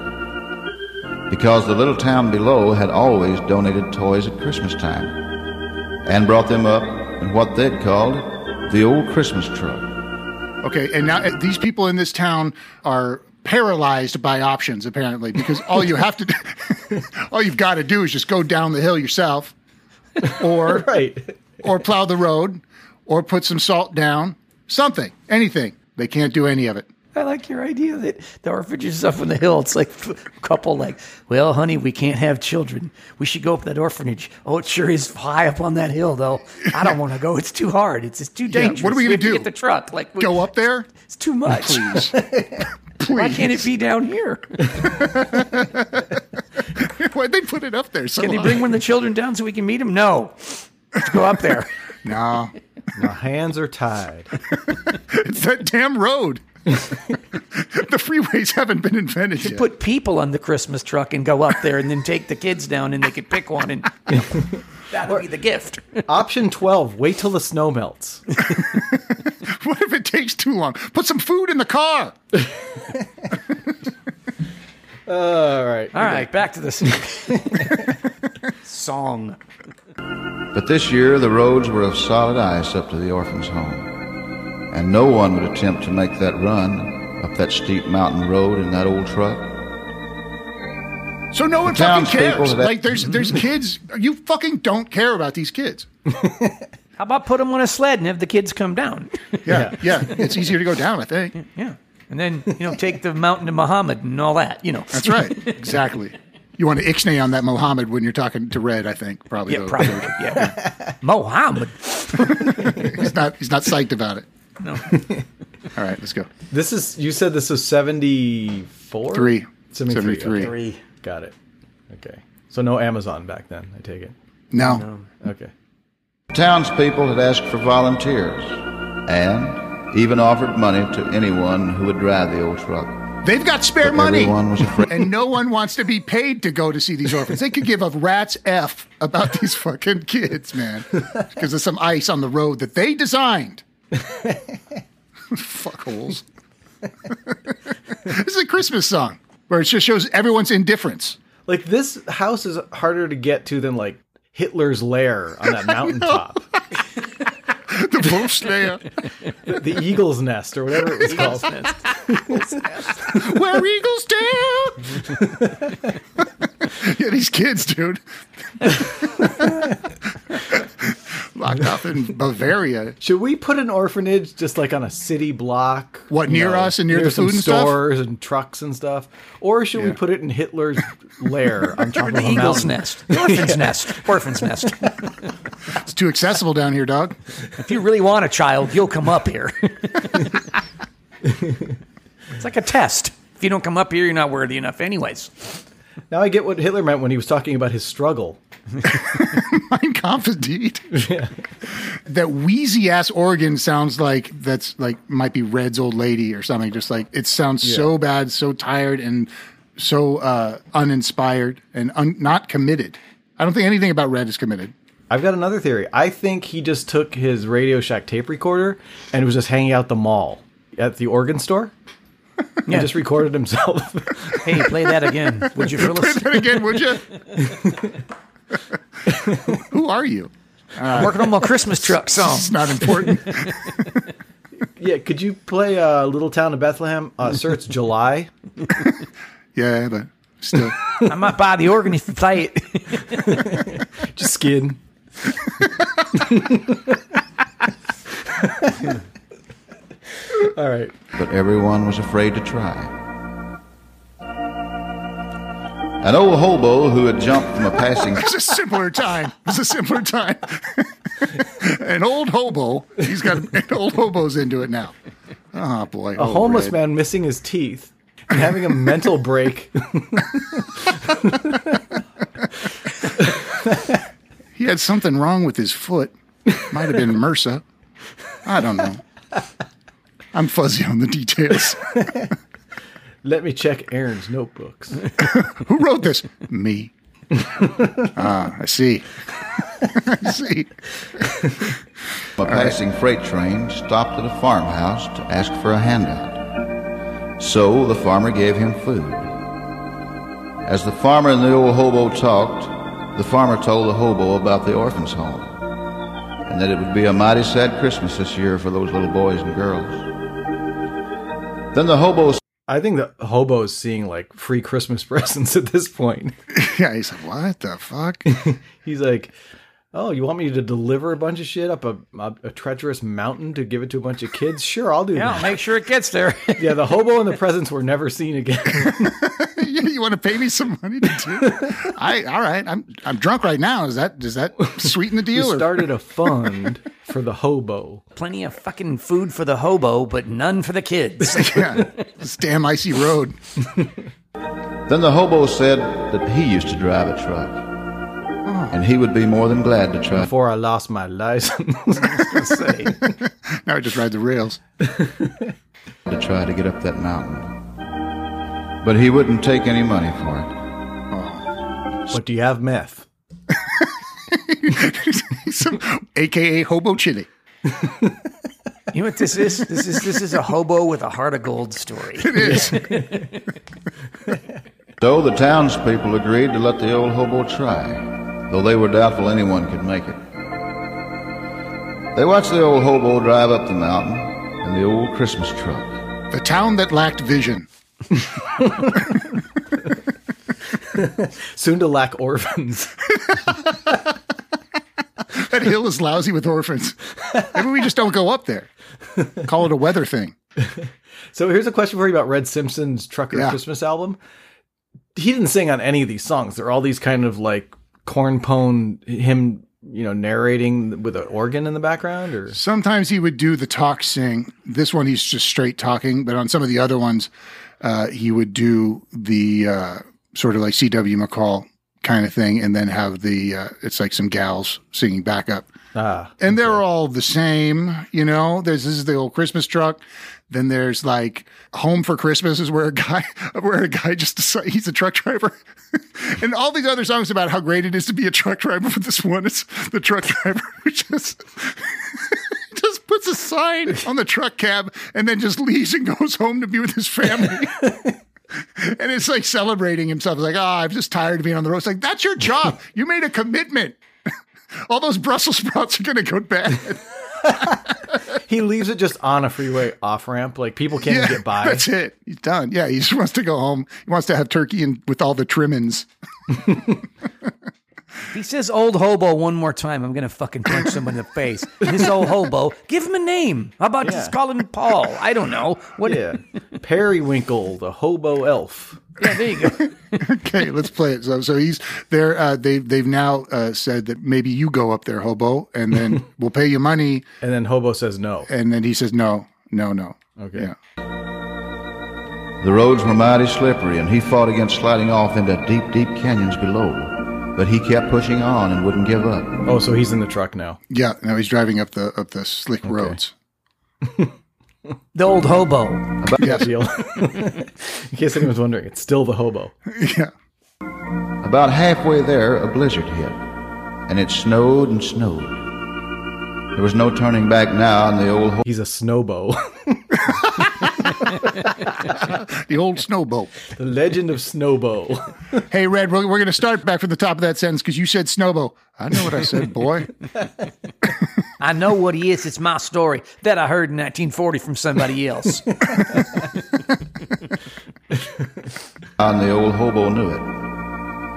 because the little town below had always donated toys at Christmas time and brought them up in what they'd called The old Christmas truck. Okay, and now these people in this town are paralyzed by options, apparently, because all you have to do, all you've got to do is just go down the hill yourself, or right. or plow the road, or put some salt down, something, anything. They can't do any of it. I like your idea that the orphanage is up on the hill. It's like a couple like, well, honey, we can't have children. We should go up that orphanage. Oh, it sure is high up on that hill, though. I don't want to go. It's too hard. It's, it's too dangerous. Yeah, what are we going to do? Get the truck. Like, we, go up there? It's too much. Please. Please. Why can't it be down here? Why'd they put it up there so Can long? They bring one of the children down so we can meet them? No. Let's go up there. No. My hands are tied. It's that damn road. The freeways haven't been invented yet. You put people on the Christmas truck and go up there and then take the kids down and they could pick one and you know, that would be the gift. Option twelve, wait till the snow melts. What if it takes too long? Put some food in the car. All right. All right, back to this song. But this year the roads were of solid ice up to the orphan's home. And no one would attempt to make that run up that steep mountain road in that old truck. So no one fucking cares. Like, there's there's kids. You fucking don't care about these kids. How about put them on a sled and have the kids come down? Yeah, yeah. yeah. It's easier to go down, I think. Yeah. And then, you know, take the mountain to Muhammad and all that, you know. That's right. Exactly. You want to ixnay on that Muhammad when you're talking to Red, I think. Probably. Yeah, though. Probably. Yeah. Muhammad. he's, not, he's not psyched about it. No. All right, let's go. This is, you said this was seventy-four? Three. seventy-three. seventy-three. Okay. Three. Got it. Okay. So no Amazon back then, I take it? No. no. Okay. Townspeople had asked for volunteers and even offered money to anyone who would drive the old truck. They've got spare but money. Everyone was afraid. And no one wants to be paid to go to see these orphans. They could give a rat's F about these fucking kids, man, because there's some ice on the road that they designed. Fuckholes. This is a Christmas song where it just shows everyone's indifference. Like, this house is harder to get to than like Hitler's lair on that mountaintop. The wolf's lair, the eagle's nest, or whatever it was called. Where eagles dare. Yeah, these kids, dude. Locked up in Bavaria. Should we put an orphanage just like on a city block? What, near know, us and near, near the food and stuff? Stores and trucks and stuff? Or should yeah. we put it in Hitler's lair on top of the eagle's nest. Orphan's yeah. nest. Orphan's nest. It's too accessible down here, dog. If you really want a child, you'll come up here. It's like a test. If you don't come up here, you're not worthy enough anyways. Now I get what Hitler meant when he was talking about his struggle. Mein Kampf, indeed. Yeah. That wheezy ass organ sounds like that's like might be Red's old lady or something. Just like it sounds yeah. so bad, so tired, and so uh, uninspired and un- not committed. I don't think anything about Red is committed. I've got another theory. I think he just took his Radio Shack tape recorder and was just hanging out the mall at the organ store. He yeah. just recorded himself. Hey, play that again, would you? Play that again, would you? Who are you? Uh, I'm working on my Christmas truck song. It's not important. Yeah, could you play uh, Little Town of Bethlehem? Uh, sir, it's July. Yeah, but still. I might buy the organ if you play it. Just kidding. All right. But everyone was afraid to try. An old hobo who had jumped from a passing... It's a simpler time. It's a simpler time. An old hobo. He's got an old hobos into it now. Oh, boy. A homeless Red. Man missing his teeth and having a mental break. He had something wrong with his foot. Might have been M R S A. I don't know. I'm fuzzy on the details. Let me check Aaron's notebooks. Who wrote this? Me. Ah, I see. I see. A passing freight train stopped at a farmhouse to ask for a handout. So the farmer gave him food. As the farmer and the old hobo talked, the farmer told the hobo about the orphan's home. and that it would be a mighty sad Christmas this year for those little boys and girls. Then the hobos. I think the hobo's seeing, like, free Christmas presents at this point. Yeah, he's like, what the fuck? He's like, oh, you want me to deliver a bunch of shit up a, a, a treacherous mountain to give it to a bunch of kids? Sure, I'll do yeah, that. Yeah, make sure it gets there. Yeah, the hobo and the presents were never seen again. Yeah, you want to pay me some money to do it? I, all right, I'm I'm drunk right now. Is that does that sweeten the deal? We started a fund for the hobo. Plenty of fucking food for the hobo, but none for the kids. Yeah, this damn icy road. Then the hobo said that he used to drive a truck. And he would be more than glad to try. Before I lost my license, I was going to say. Now I just ride the rails. To try to get up that mountain. But he wouldn't take any money for it. But do you have meth? Some A K A hobo chili. You know what this is? This is this is a hobo with a heart of gold story. It is. So the townspeople agreed to let the old hobo try. Though they were doubtful anyone could make it. They watched the old hobo drive up the mountain in the old Christmas truck. The town that lacked vision. Soon to lack orphans. That hill is lousy with orphans. Maybe we just don't go up there. Call it a weather thing. So here's a question for you about Red Simpson's Trucker yeah. Christmas album. He didn't sing on any of these songs. They're all these kind of like cornpone him, you know, narrating with an organ in the background, or sometimes he would do the talk sing. This one he's just straight talking, but on some of the other ones, uh, he would do the uh, sort of like C W McCall kind of thing, and then have the uh, it's like some gals singing backup. Ah, and they're okay. all the same, you know. There's this is the old Christmas truck. Then there's like Home for Christmas is where a guy, where a guy just decides he's a truck driver, and all these other songs about how great it is to be a truck driver. But this one is the truck driver who just just puts a sign on the truck cab and then just leaves and goes home to be with his family. And it's like celebrating himself. It's like, ah, oh, I'm just tired of being on the road. It's like, that's your job. You made a commitment. All those Brussels sprouts are going to go bad. He leaves it just on a freeway off ramp. Like people can't yeah, even get by. That's it. He's done. Yeah. He just wants to go home. He wants to have turkey and with all the trimmings. He says old hobo one more time. I'm going to fucking punch someone in the face. This old hobo. Give him a name. How about yeah. just call him Paul? I don't know. What? Yeah. Periwinkle, the hobo elf. Yeah, there you go. Okay, let's play it. So, so he's there. Uh, they they've now uh, said that maybe you go up there, hobo, and then we'll pay you money. And then hobo says no. And then he says no, no, no. Okay. Yeah. The roads were mighty slippery, and he fought against sliding off into deep, deep canyons below. But he kept pushing on and wouldn't give up. Oh, so he's in the truck now. Yeah, now he's driving up the up the slick okay. roads. The old hobo. About yeah. In case anyone's wondering, it's still the hobo. Yeah. About halfway there, a blizzard hit, and it snowed and snowed. There was no turning back now, and the old hobo. He's a snowbo. The old snowbo. The legend of snowbo. Hey, Red, we're, we're going to start back from the top of that sentence because you said snowbo. I know what I said, boy. I know what he is. It's my story that I heard in nineteen forty from somebody else. And the old hobo knew it.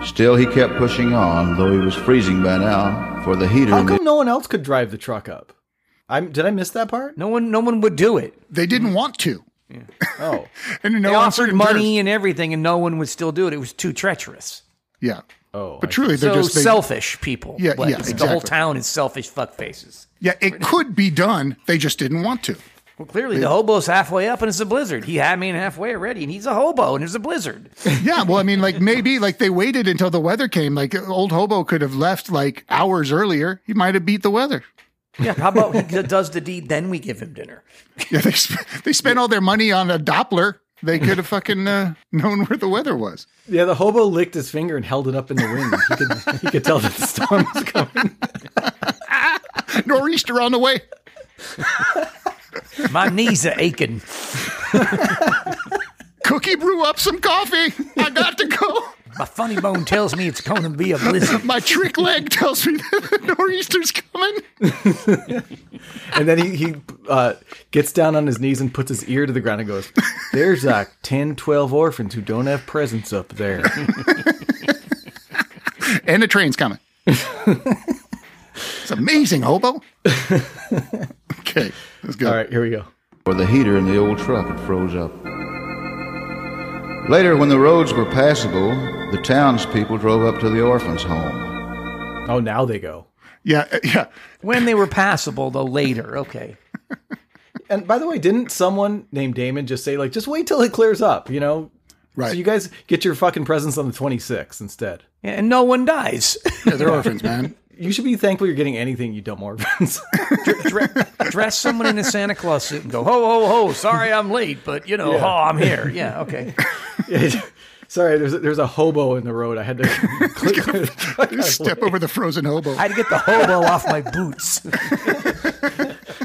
Still, he kept pushing on, though he was freezing by now for the heater. How come the- no one else could drive the truck up? I'm, did I miss that part? No one, no one would do it. They didn't want to. Yeah. Oh, and no they offered money and everything, and no one would still do it. It was too treacherous. Yeah. Oh, but truly, they're so just they, selfish people. Yeah, like, yeah, exactly. The whole town is selfish fuck faces. Yeah, it could be done. They just didn't want to. Well, clearly, they, the hobo's halfway up, and it's a blizzard. He had me in halfway already, and he's a hobo, and there's a blizzard. Yeah, well, I mean, like maybe like they waited until the weather came. Like old hobo could have left like hours earlier. He might have beat the weather. Yeah, how about he does the deed, then we give him dinner? Yeah, they sp- they spent all their money on a Doppler. They could have fucking uh, known where the weather was. Yeah, the hobo licked his finger and held it up in the wind. He could, he could tell that the storm was coming. Nor'easter on the way. My knees are aching. Cookie brew up some coffee. I got to go. My funny bone tells me it's going to be a blizzard. My trick leg tells me that the nor'easter's coming. And then he, he uh, gets down on his knees and puts his ear to the ground and goes, there's like ten, twelve orphans who don't have presents up there. And the train's coming. It's amazing, hobo. Okay, let's go. All right, here we go. Or the heater in the old truck had froze up. Later, when the roads were passable, the townspeople drove up to the orphans' home. Oh, now they go. Yeah, yeah. When they were passable, though, later. Okay. And by the way, didn't someone named Damon just say, like, just wait till it clears up, you know? Right. So you guys get your fucking presents on the twenty-sixth instead. Yeah, and no one dies. Yeah, they're orphans, man. You should be thankful you're getting anything, you dumb orphans. Dress someone in a Santa Claus suit and go, ho, ho, ho, sorry I'm late, but, you know, yeah. Oh, I'm here. Yeah, okay. Yeah, sorry, there's a, there's a hobo in the road. I had to click, step over the frozen hobo. I had to get the hobo off my boots.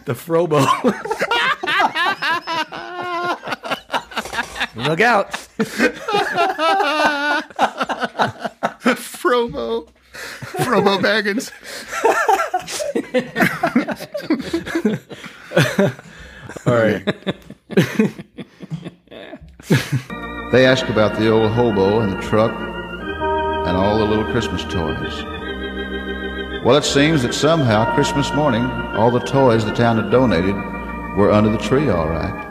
The frobo. Look out. Frobo. Frobo Baggins. All right. They asked about the old hobo and the truck and all the little Christmas toys. Well, it seems that somehow Christmas morning, all the toys the town had donated were under the tree, all right.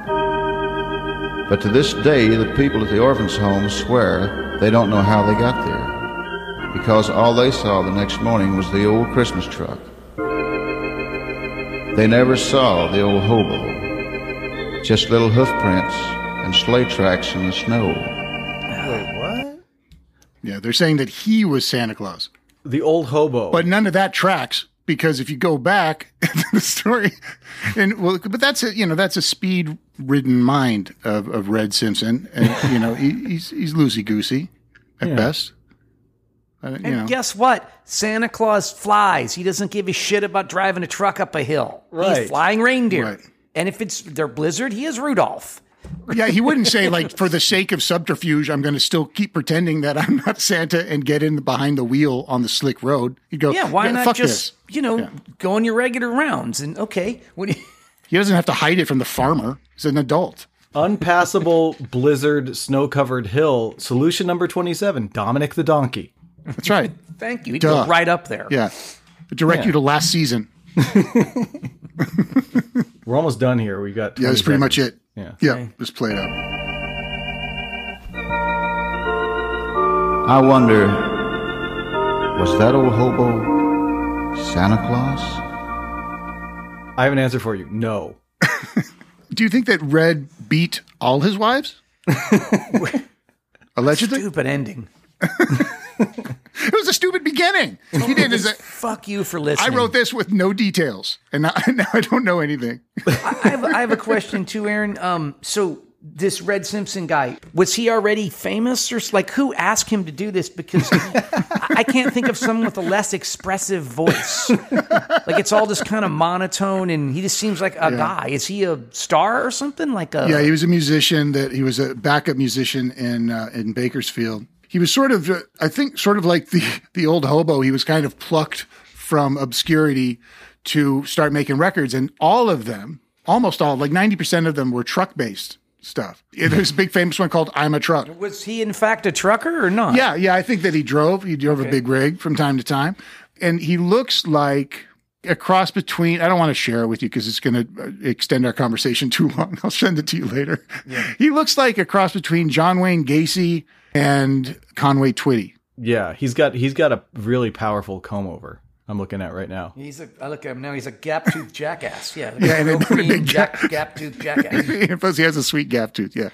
But to this day, the people at the orphans' home swear they don't know how they got there, because all they saw the next morning was the old Christmas truck. They never saw the old hobo, just little hoof prints and sleigh tracks in the snow. Wait, what? Yeah, they're saying that he was Santa Claus. The old hobo. But none of that tracks, because if you go back to the story, and well, but that's a, you know, that's a speed-ridden mind of, of Red Simpson, and you know, he, he's he's loosey-goosey at yeah. best. Uh, and know. Guess what? Santa Claus flies. He doesn't give a shit about driving a truck up a hill. Right. He's flying reindeer. Right. And if it's their blizzard, he is Rudolph. Yeah, he wouldn't say, like, for the sake of subterfuge, I'm going to still keep pretending that I'm not Santa and get in behind the wheel on the slick road. He'd go, yeah, why yeah, not fuck just, this. You know, yeah. go on your regular rounds? And, okay. What do you- he doesn't have to hide it from the farmer. He's an adult. Unpassable blizzard, snow-covered hill. Solution number twenty-seven, Dominic the Donkey. That's right. Thank you. He'd go right up there. Yeah. Direct yeah. you to last season. We're almost done here. We got yeah, that's pretty seconds. Much it. Yeah. Yeah. Okay. Just play it up. I wonder, was that old hobo Santa Claus? I have an answer for you. No. Do you think that Red beat all his wives? Allegedly? Stupid ending. It was a stupid beginning. Oh, he did as a, fuck you for listening. I wrote this with no details, and now, now I don't know anything. I, I, have, I have a question too, Aaron. Um, so this Red Simpson guy, was he already famous, or like who asked him to do this? Because I, I can't think of someone with a less expressive voice. Like it's all just kind of monotone, and he just seems like a yeah. guy. Is he a star or something? Like a yeah, he was a musician. That he was a backup musician in uh, in Bakersfield. He was sort of, uh, I think, sort of like the, the old hobo. He was kind of plucked from obscurity to start making records. And all of them, almost all, like ninety percent of them were truck-based stuff. There's a big famous one called I'm a Truck. Was he, in fact, a trucker or not? Yeah, yeah. I think that he drove. He drove okay. a big rig from time to time. And he looks like a cross between, I don't want to share it with you because it's going to extend our conversation too long. I'll send it to you later. Yeah. He looks like a cross between John Wayne Gacy and Conway Twitty. Yeah, he's got he's got a really powerful comb over. I'm looking at right now. He's a I look at him now. He's a gap tooth jackass. Yeah, like yeah, and a gap gap tooth jackass. Plus, he has a sweet gap tooth. Yeah.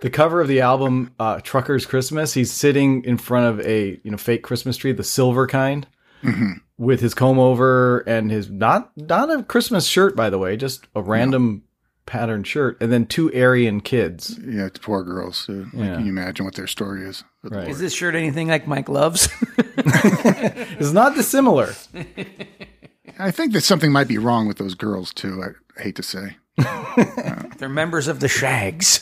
The cover of the album uh, "Trucker's Christmas." He's sitting in front of a you know fake Christmas tree, the silver kind, mm-hmm. with his comb over and his not not a Christmas shirt, by the way, just a random. No. patterned shirt, and then two Aryan kids. Yeah, it's poor girls. So like, yeah. Can you imagine what their story is? Right. Is this shirt anything like my gloves? It's not dissimilar. I think that something might be wrong with those girls, too, I hate to say. uh, They're members of the Shags.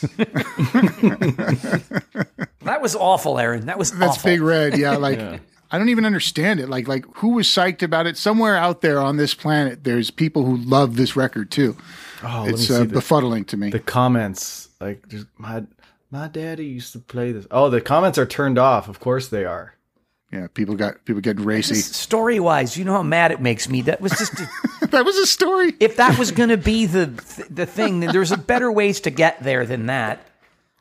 That was awful, Aaron. That was That's awful. That's Big Red, yeah. Like, yeah. I don't even understand it. Like, like who was psyched about it? Somewhere out there on this planet, there's people who love this record, too. Oh, it's uh, the, befuddling to me. The comments, like, just, my my daddy used to play this. Oh, the comments are turned off. Of course they are. Yeah, people got people getting racy. Story wise, you know how mad it makes me. That was just a, that was a story. If that was going to be the th- the thing, then there's better ways to get there than that.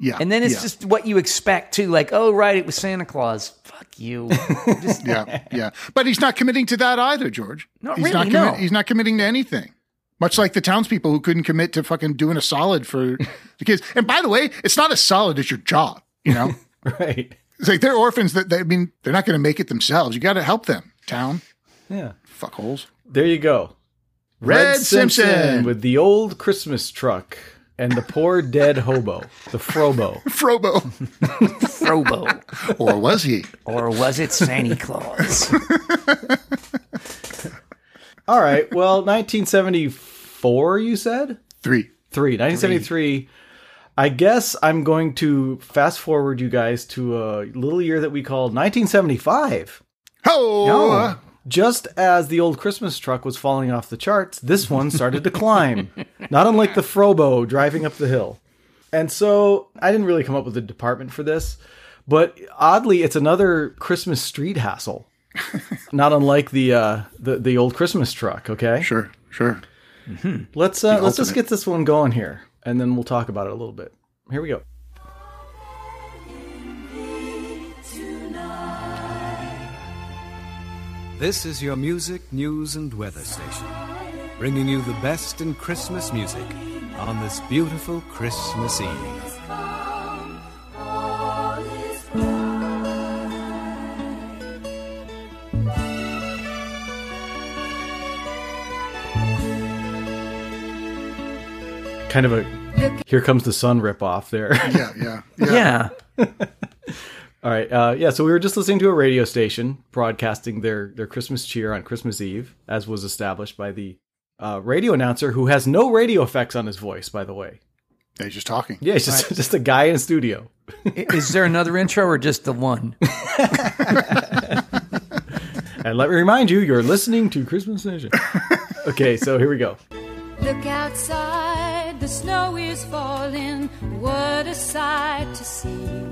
Yeah, and then it's yeah. just what you expect too. Like, oh right, it was Santa Claus. Fuck you. Just, yeah, yeah. But he's not committing to that either, George. Not he's really. Not commi- no, he's not committing to anything. Much like the townspeople who couldn't commit to fucking doing a solid for the kids. And by the way, it's not a solid as your job. You know, right. It's like they're orphans that they I mean they're not going to make it themselves. You got to help them, town. Yeah, fuckholes. There you go. Red, Red Simpson. Simpson with the old Christmas truck and the poor dead hobo, the Frobo. Frobo. Frobo. Or was he? Or was it Santa Claus? All right. Well, nineteen seventy-four. You said three, three. nineteen seventy-three. Three. I guess I'm going to fast forward you guys to a little year that we call nineteen seventy-five. Oh! No. Just as the old Christmas truck was falling off the charts, this one started to climb. Not unlike the Frobo driving up the hill. And so I didn't really come up with a department for this, but oddly, it's another Christmas street hassle. Not unlike the, uh, the the old Christmas truck, okay? Sure, sure. Mm-hmm. Let's uh, let's just get this one going here. And then we'll talk about it a little bit. Here we go. This is your music, news, and weather station, bringing you the best in Christmas music on this beautiful Christmas Eve. Kind of a Here Comes the Sun ripoff there. Yeah, yeah, yeah. yeah. All right. Uh, yeah, so we were just listening to a radio station broadcasting their, their Christmas cheer on Christmas Eve, as was established by the uh, radio announcer who has no radio effects on his voice, by the way. Yeah, he's just talking. Yeah, he's just, right. just a guy in a studio. Is there another intro or just the one? And let me remind you, you're listening to Christmas Station. Okay, so here we go. Look outside, the snow is falling, what a sight to see.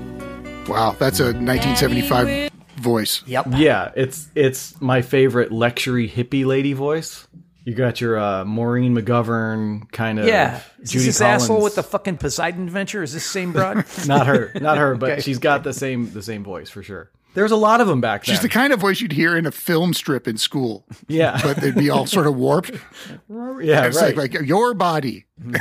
Wow, that's a nineteen seventy-five voice. Yep. Yeah, it's it's my favorite lectury hippie lady voice. You got your uh, Maureen McGovern kind of yeah. Judy is this Collins. Asshole with the fucking Poseidon Adventure? Is this the same broad? Not her, not her, but okay. She's got the same the same voice for sure. There's a lot of them back then. She's the kind of voice you'd hear in a film strip in school. Yeah. But they'd be all sort of warped. Yeah, it's right. Like, like, your body. But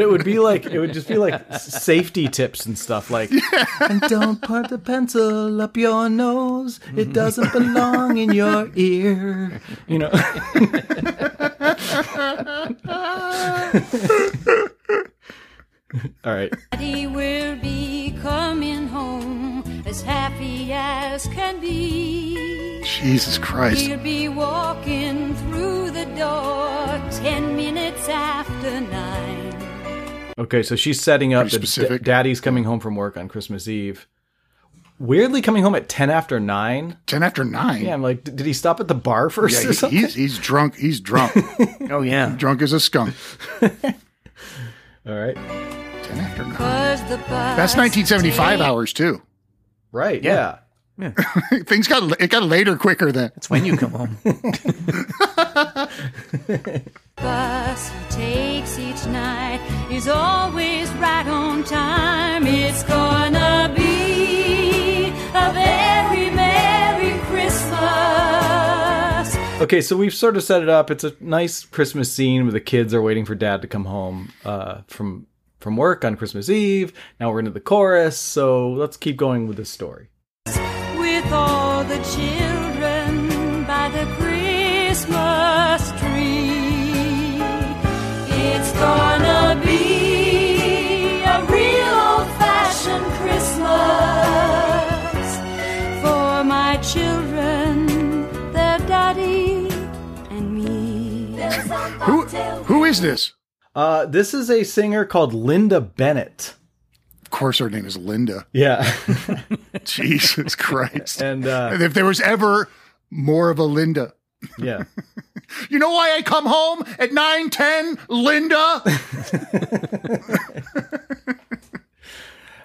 it would be like, it would just be like safety tips and stuff. Like, yeah. And don't put the pencil up your nose. It doesn't belong in your ear. You know. All right. Daddy will be coming home. As happy as can be. Jesus Christ. He'll be walking through the door ten minutes after nine. Okay, so she's setting up that d- daddy's coming home from work on Christmas Eve. Weirdly coming home at ten after nine. ten after nine? Yeah, I'm like, did he stop at the bar first yeah, or something? He's, he's drunk. He's drunk. Oh, yeah. Drunk as a skunk. All right. ten after nine. That's nineteen seventy-five hours, too. Right. Yeah. yeah. yeah. Things got it got later quicker than it's when you come home. Bus he takes each night is always right on time. It's gonna be a very merry Christmas. Okay, so we've sort of set it up. It's a nice Christmas scene where the kids are waiting for Dad to come home uh, from. From work on Christmas Eve. Now we're into the chorus, so let's keep going with this story. With all the children by the Christmas tree, it's gonna be a real old-fashioned Christmas for my children, their daddy and me. who, who is this? Uh, this is a singer called Linda Bennett. Of course her name is Linda. Yeah. Jesus Christ. And, uh, and if there was ever more of a Linda. Yeah. You know why I come home at nine ten, Linda?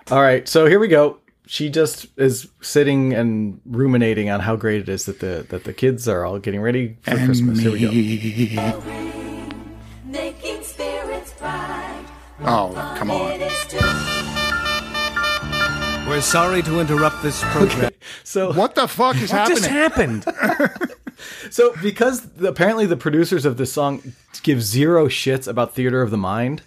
All right, so here we go. She just is sitting and ruminating on how great it is that the that the kids are all getting ready for and Christmas. Here we go. Making spirits bright. Oh, come on. We're sorry to interrupt this program. Okay, so what the fuck is what happening? What just happened? So because the, apparently the producers of this song give zero shits about theater of the mind,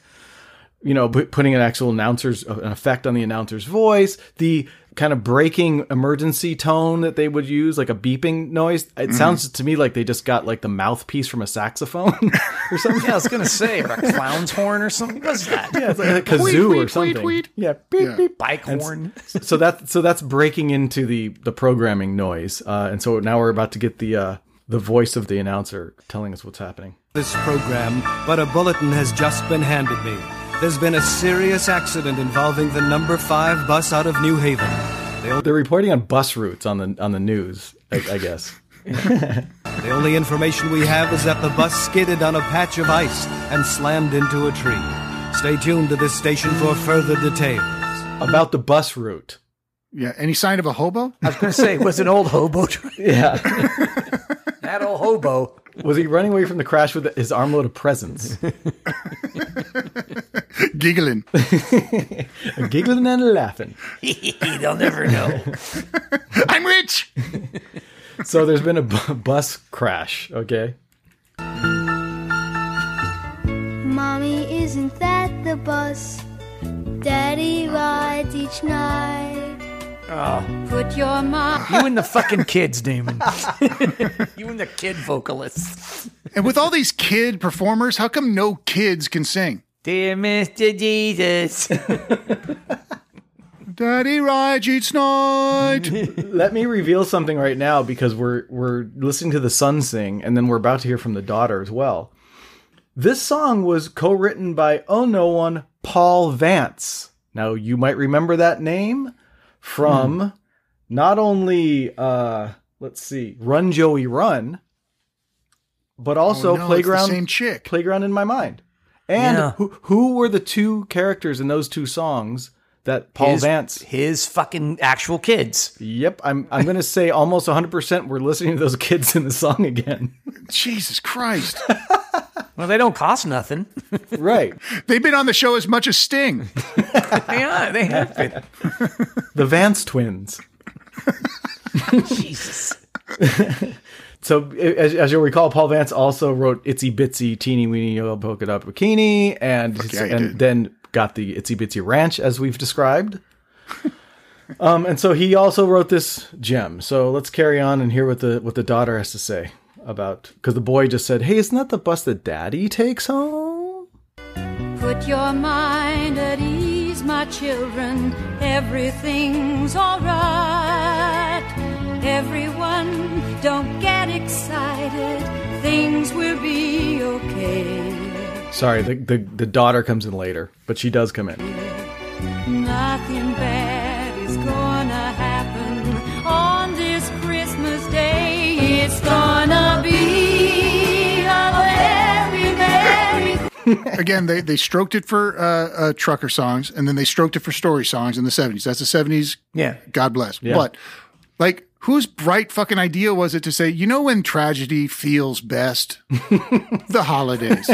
you know, putting an actual announcer's an effect on the announcer's voice, the kind of breaking emergency tone that they would use, like a beeping noise. It mm. sounds to me like they just got like the mouthpiece from a saxophone or something. Yeah, I was gonna say, or a clown's horn or something. What's that? Yeah, it's like a kazoo tweet, tweet, or something. Tweet, tweet. Yeah, beep, yeah, beep, bike and horn. so that so that's breaking into the the programming noise, uh, and so now we're about to get the uh, the voice of the announcer telling us what's happening. This program, but a bulletin has just been handed me. There's been a serious accident involving the number five bus out of New Haven. They They're reporting on bus routes on the on the news, I, I guess. The only information we have is that the bus skidded on a patch of ice and slammed into a tree. Stay tuned to this station for further details. About the bus route. Yeah, any sign of a hobo? I was going to say, was an old hobo? Yeah. That old hobo. Was he running away from the crash with his armload of presents? Giggling. Giggling and laughing. They'll never know. I'm rich! So there's been a b- bus crash, okay? Mommy, isn't that the bus Daddy rides each night? Oh. Put your mom. You and the fucking kids, Damon. You and the kid vocalists. And with all these kid performers, how come no kids can sing? Dear Mister Jesus. Daddy rides each night. Let me reveal something right now, because we're we're listening to the son sing, and then we're about to hear from the daughter as well. This song was co-written by oh no one Paul Vance. Now you might remember that name from mm. not only, uh, let's see, Run Joey Run, but also oh, no, Playground, same chick. Playground in My Mind. And yeah. who, who were the two characters in those two songs that Paul his, Vance... His fucking actual kids. Yep. I'm I'm going to say almost one hundred percent we're listening to those kids in the song again. Jesus Christ. Well, they don't cost nothing. Right. They've been on the show as much as Sting. They are. They have been. The Vance twins. Jesus. So, as, as you'll recall, Paul Vance also wrote Itsy Bitsy Teeny Weeny Yellow Polka Dot Bikini, and, okay, and then got the Itsy Bitsy Ranch, as we've described. um, and so he also wrote this gem. So let's carry on and hear what the what the daughter has to say about, because the boy just said, "Hey, isn't that the bus that Daddy takes home?" Put your mind at ease, my children. Everything's all right. Everyone. Don't get excited. Things will be okay. Sorry, the, the the daughter comes in later, but she does come in. Nothing bad is gonna happen on this Christmas day. It's gonna be a very merry. Again, they they stroked it for uh, uh, trucker songs, and then they stroked it for story songs in the seventies. That's the seventies. Yeah. God bless. Yeah. But like. Whose bright fucking idea was it to say, you know when tragedy feels best? The holidays.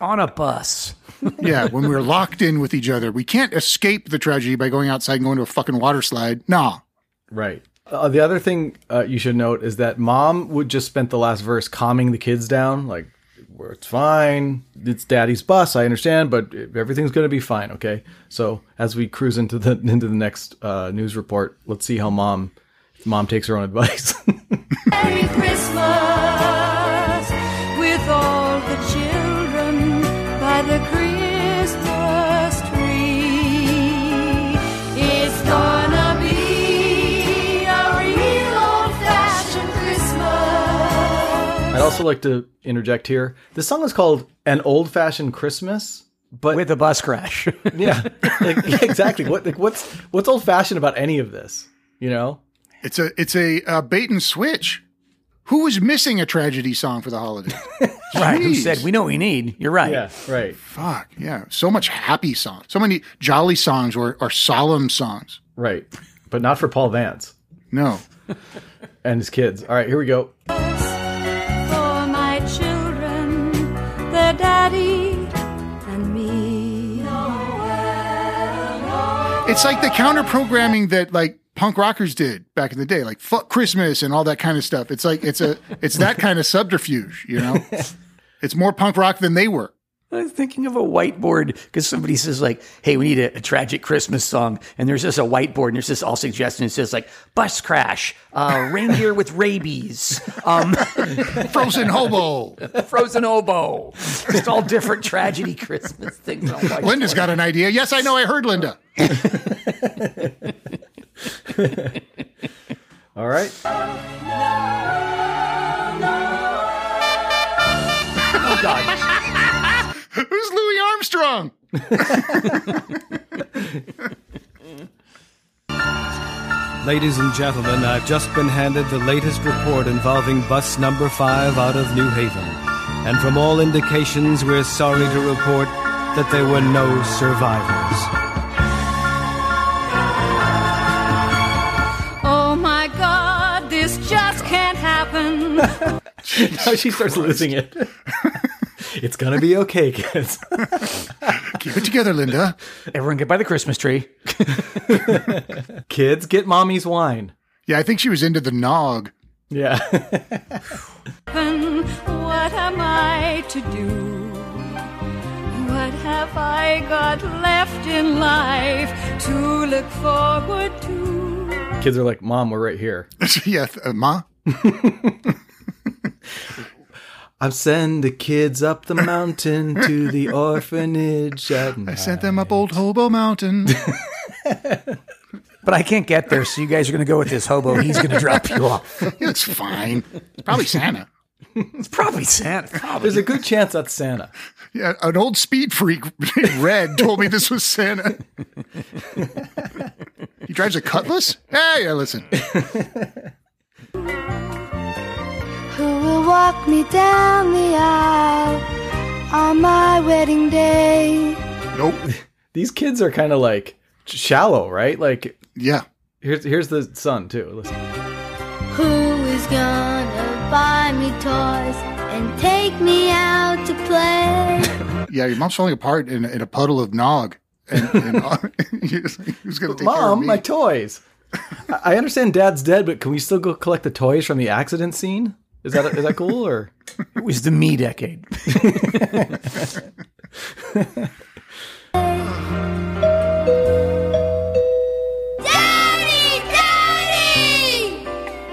On a bus. Yeah, when we're locked in with each other. We can't escape the tragedy by going outside and going to a fucking water slide. Nah. Right. Uh, the other thing uh, you should note is that mom would just spend the last verse calming the kids down. Like, it's fine. It's daddy's bus. I understand, but everything's going to be fine. Okay. So as we cruise into the, into the next uh, news report, let's see how mom... Mom takes her own advice. Merry Christmas with all the children by the Christmas tree. It's gonna be a real old-fashioned Christmas. I'd also like to interject here. This song is called An Old-Fashioned Christmas, But with a bus crash. Yeah, like, yeah, exactly. What like what's what's old fashioned about any of this? You know, it's a it's a uh, bait and switch. Who was missing a tragedy song for the holiday? Right. Who said, we know what we need. You're right. Yeah, right. Fuck. Yeah. So much happy songs. So many jolly songs or, or solemn songs. Right. But not for Paul Vance. No. And his kids. All right, here we go. For my children, their daddy and me. It's like the counter-programming that, like, punk rockers did back in the day, like fuck Christmas and all that kind of stuff. It's like, it's a, it's that kind of subterfuge, you know, it's more punk rock than they were. I was thinking of a whiteboard because somebody says like, hey, we need a, a tragic Christmas song. And there's just a whiteboard and there's this all suggestion. It says like bus crash, uh, reindeer with rabies, um, frozen hobo, frozen hobo, just all different tragedy Christmas things. Linda's got an idea. Yes, I know. I heard Linda. All right. Oh God! Who's Louis Armstrong? Ladies and gentlemen, I've just been handed the latest report involving bus number five out of New Haven, and from all indications, we're sorry to report that there were no survivors. Now she starts Christ. losing it. It's going to be okay, kids. Keep it together, Linda. Everyone get by the Christmas tree. Kids, get mommy's wine. Yeah, I think she was into the nog. Yeah. What am I to do? What have I got left in life to look forward to? Kids are like, Mom, we're right here. Yeah, uh, Ma? I've sent the kids up the mountain to the orphanage at night. I sent them up old Hobo Mountain. But I can't get there, so you guys are going to go with this hobo. He's going to drop you off. It's fine. It's probably Santa. It's probably Santa. Probably. There's a good chance that's Santa. Yeah, an old speed freak, Red, told me this was Santa. He drives a Cutlass? Hey, yeah, listen. Who will walk me down the aisle on my wedding day? Nope. These kids are kind of like shallow, right? Like, yeah. Here's here's the son too. Listen. Who is gonna buy me toys and take me out to play? Yeah, your mom's falling apart in, in a puddle of nog. And, and who's gonna take Mom, care of me? My toys. I understand Dad's dead, but can we still go collect the toys from the accident scene? Is that is that cool? Or it was the me decade. Daddy, Daddy!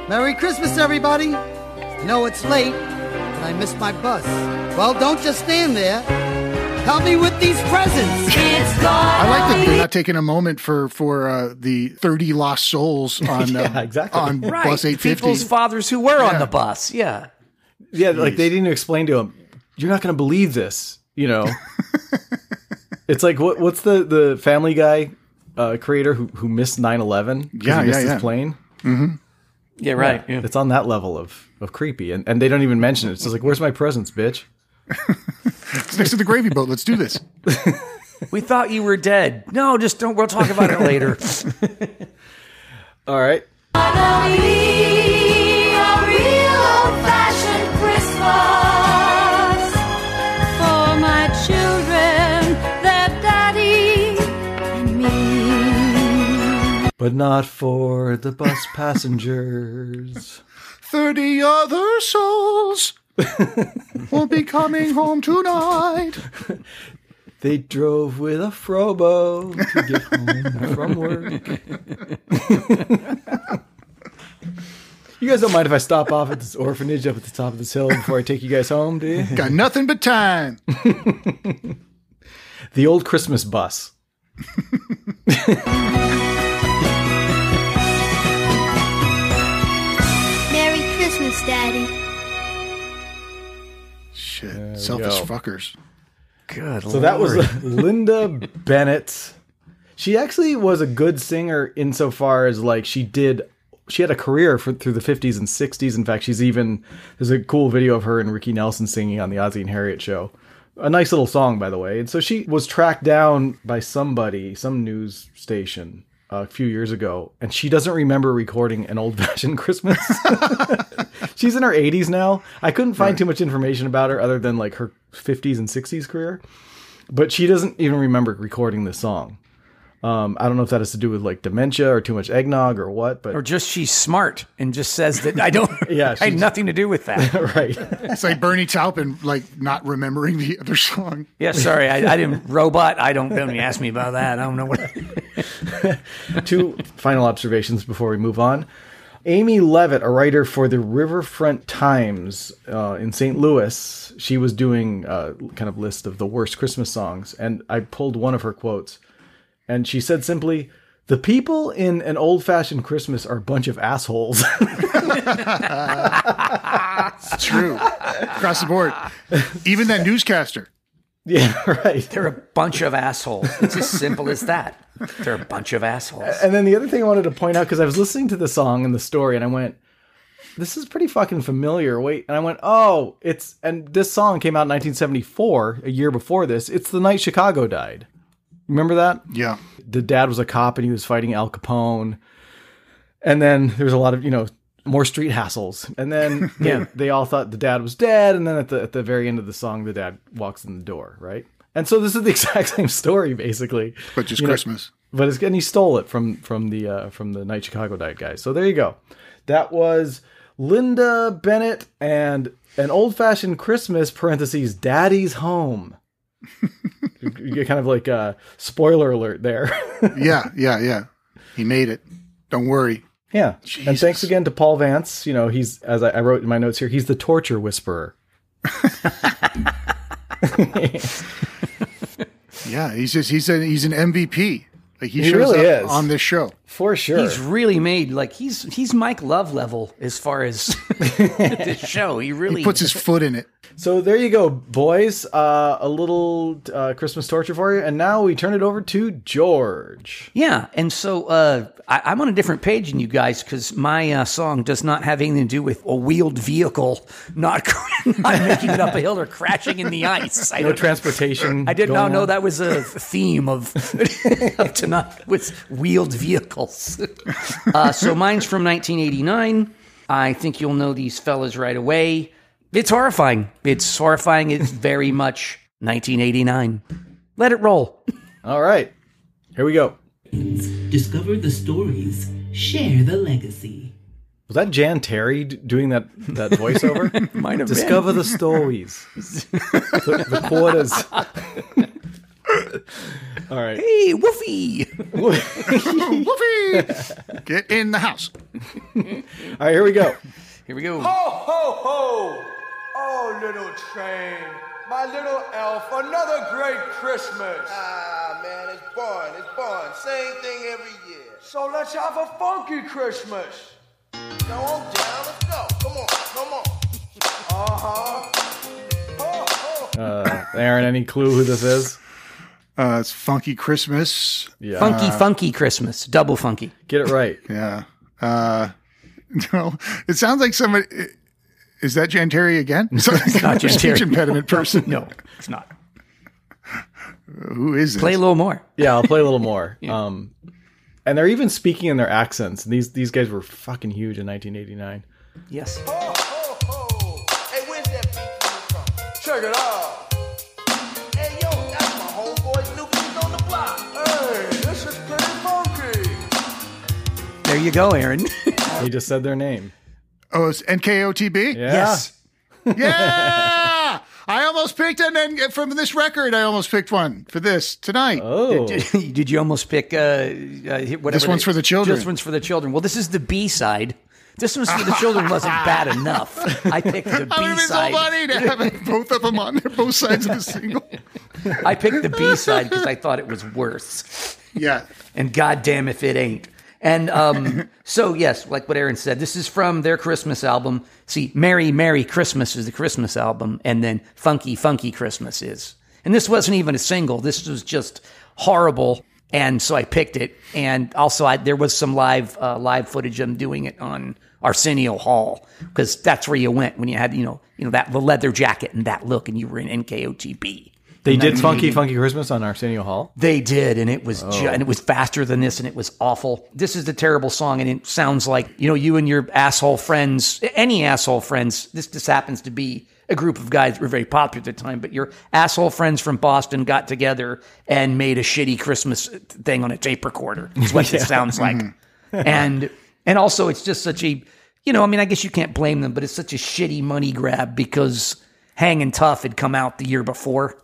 Merry Christmas, everybody! I know it's late, but I missed my bus. Well, don't just stand there. Help me with these presents. It's gone. I like that they're not taking a moment for for uh, the thirty lost souls on uh, yeah, exactly. on right. bus eight fifty. People's fathers who were yeah. on the bus. Yeah, yeah. Jeez. Like they didn't explain to him. You're not going to believe this. You know, it's like what what's the the Family Guy uh, creator who who missed nine eleven? Yeah, he missed yeah, his yeah. plane. Mm-hmm. Yeah, right. Yeah. Yeah. It's on that level of of creepy, and and they don't even mention it. It's just like, where's my presents, bitch? It's next to the gravy boat. Let's do this. We thought you were dead. No, just don't. We'll talk about it later. All right. But not for the bus passengers. Thirty other souls. Won't be coming home tonight. They drove with a Frobo to get home from work. You guys don't mind if I stop off at this orphanage up at the top of this hill before I take you guys home, do you? Got nothing but time. The old Christmas bus. Merry Christmas, Daddy. Shit. Selfish go. fuckers. Good so Lord. That was Linda Bennett. She actually was a good singer insofar as like she did. She had a career for, through the fifties and sixties. In fact, she's even there's a cool video of her and Ricky Nelson singing on the Ozzie and Harriet show. A nice little song, by the way. And so she was tracked down by somebody, some news station a few years ago, and she doesn't remember recording An Old-Fashioned Christmas. She's in her eighties now. I couldn't find right. too much information about her other than like her fifties and sixties career, but she doesn't even remember recording this song. Um, I don't know if that has to do with like dementia or too much eggnog or what, but or just she's smart and just says that I don't. Yeah, I had nothing to do with that. Right. It's like Bernie Taupin, like not remembering the other song. Yeah, sorry, I, I didn't. Robot, I don't. Don't ask me about that. I don't know what. Two final observations before we move on. Amy Leavitt, a writer for the Riverfront Times uh, in Saint Louis, she was doing a kind of list of the worst Christmas songs, and I pulled one of her quotes. And she said simply, the people in An Old-Fashioned Christmas are a bunch of assholes. It's true. Across the board. Even that newscaster. Yeah, right. They're a bunch of assholes. It's as simple as that. They're a bunch of assholes. And then the other thing I wanted to point out, because I was listening to the song and the story, and I went, this is pretty fucking familiar. Wait. And I went, oh, it's, and this song came out in nineteen seventy-four, a year before this. It's The Night Chicago Died. Remember that? Yeah. The dad was a cop and he was fighting Al Capone. And then there was a lot of, you know, more street hassles. And then yeah, they all thought the dad was dead. And then at the at the very end of the song, the dad walks in the door, right? And so this is the exact same story, basically. But just you Christmas. Know, but it's and he stole it from from the uh, from the Night Chicago Died guys. So there you go. That was Linda Bennett and An Old-Fashioned Christmas, parentheses, Daddy's Home. You get kind of like a spoiler alert there. yeah, yeah, yeah. He made it. Don't worry. Yeah. Jesus. And thanks again to Paul Vance. You know, he's, as I, I wrote in my notes here, he's the torture whisperer. Yeah, he's just, he's, a, he's an M V P. Like he, he shows really up is. On this show. For sure. He's really made, like, he's he's Mike Love level as far as this show. He really he puts his foot in it. So there you go, boys. Uh, a little uh, Christmas torture for you. And now we turn it over to George. Yeah. And so uh, I, I'm on a different page than you guys because my uh, song does not have anything to do with a wheeled vehicle not, not making it up a hill or crashing in the ice. I no transportation. I did not know on. That was a theme of, of tonight was wheeled vehicles. Uh, so mine's from nineteen eighty-nine. I think you'll know these fellas right away. It's horrifying. It's horrifying. It's very much nineteen eighty-nine. Let it roll. All right. Here we go. Discover the stories. Share the legacy. Was that Jan Terry doing that, that voiceover? Might have Discover been. The stories. the, the quarters. All right. Hey, Woofy. Woofy. Get in the house. All right. Here we go. Here we go. Ho, ho, ho. Oh, little train, my little elf, another great Christmas. Ah, man, it's born, it's born. Same thing every year. So let's have a funky Christmas. Go on down, let's go. Come on, come on. Uh-huh. Ho, ho. Uh, Aaron, any clue who this is? Uh, it's Funky Christmas. Yeah. Funky, uh, funky Christmas. Double funky. Get it right. Yeah. Uh, no, it sounds like somebody... It, Is that Jan Terry again? It's not Jan Terry. Impediment person. No, it's not. Who is it? Play a little more. Yeah, I'll play a little more. Yeah. Um, and they're even speaking in their accents. These these guys were fucking huge in nineteen eighty-nine. Yes. Ho, ho, ho. Hey, where's that beat coming from? Check it out. Hey, yo, that's my homeboy, New Kids on the Block. Hey, this is pretty funky. There you go, Aaron. He just said their name. Oh, it's N K O T B? Yeah. Yes. Yeah! I almost picked an N- from this record. I almost picked one for this tonight. Oh. Did, did, did you almost pick uh, uh, whatever? This one's they, for the children. This one's for the children. Well, this is the B-side. This one's for the children wasn't bad enough. I picked the B-side. I mean, it's so funny to have both of them on there, both sides of the single. I picked the B-side because I thought it was worse. Yeah. And goddamn if it ain't. And um, so, yes, like what Aaron said, this is from their Christmas album. See, Merry, Merry Christmas is the Christmas album, and then Funky, Funky Christmas is. And this wasn't even a single. This was just horrible. And so I picked it. And also, I, there was some live uh, live footage of them doing it on Arsenio Hall, because that's where you went when you had, you know, you know that the leather jacket and that look, and you were in N K O T B. They did Funky Funky Christmas on Arsenio Hall? They did, and it was oh. ju- and it was faster than this, and it was awful. This is a terrible song, and it sounds like, you know, you and your asshole friends, any asshole friends, this just happens to be a group of guys that were very popular at the time, but your asshole friends from Boston got together and made a shitty Christmas thing on a tape recorder, is what yeah. it sounds like. Mm-hmm. and And also, it's just such a, you know, I mean, I guess you can't blame them, but it's such a shitty money grab, because Hangin' Tough had come out the year before,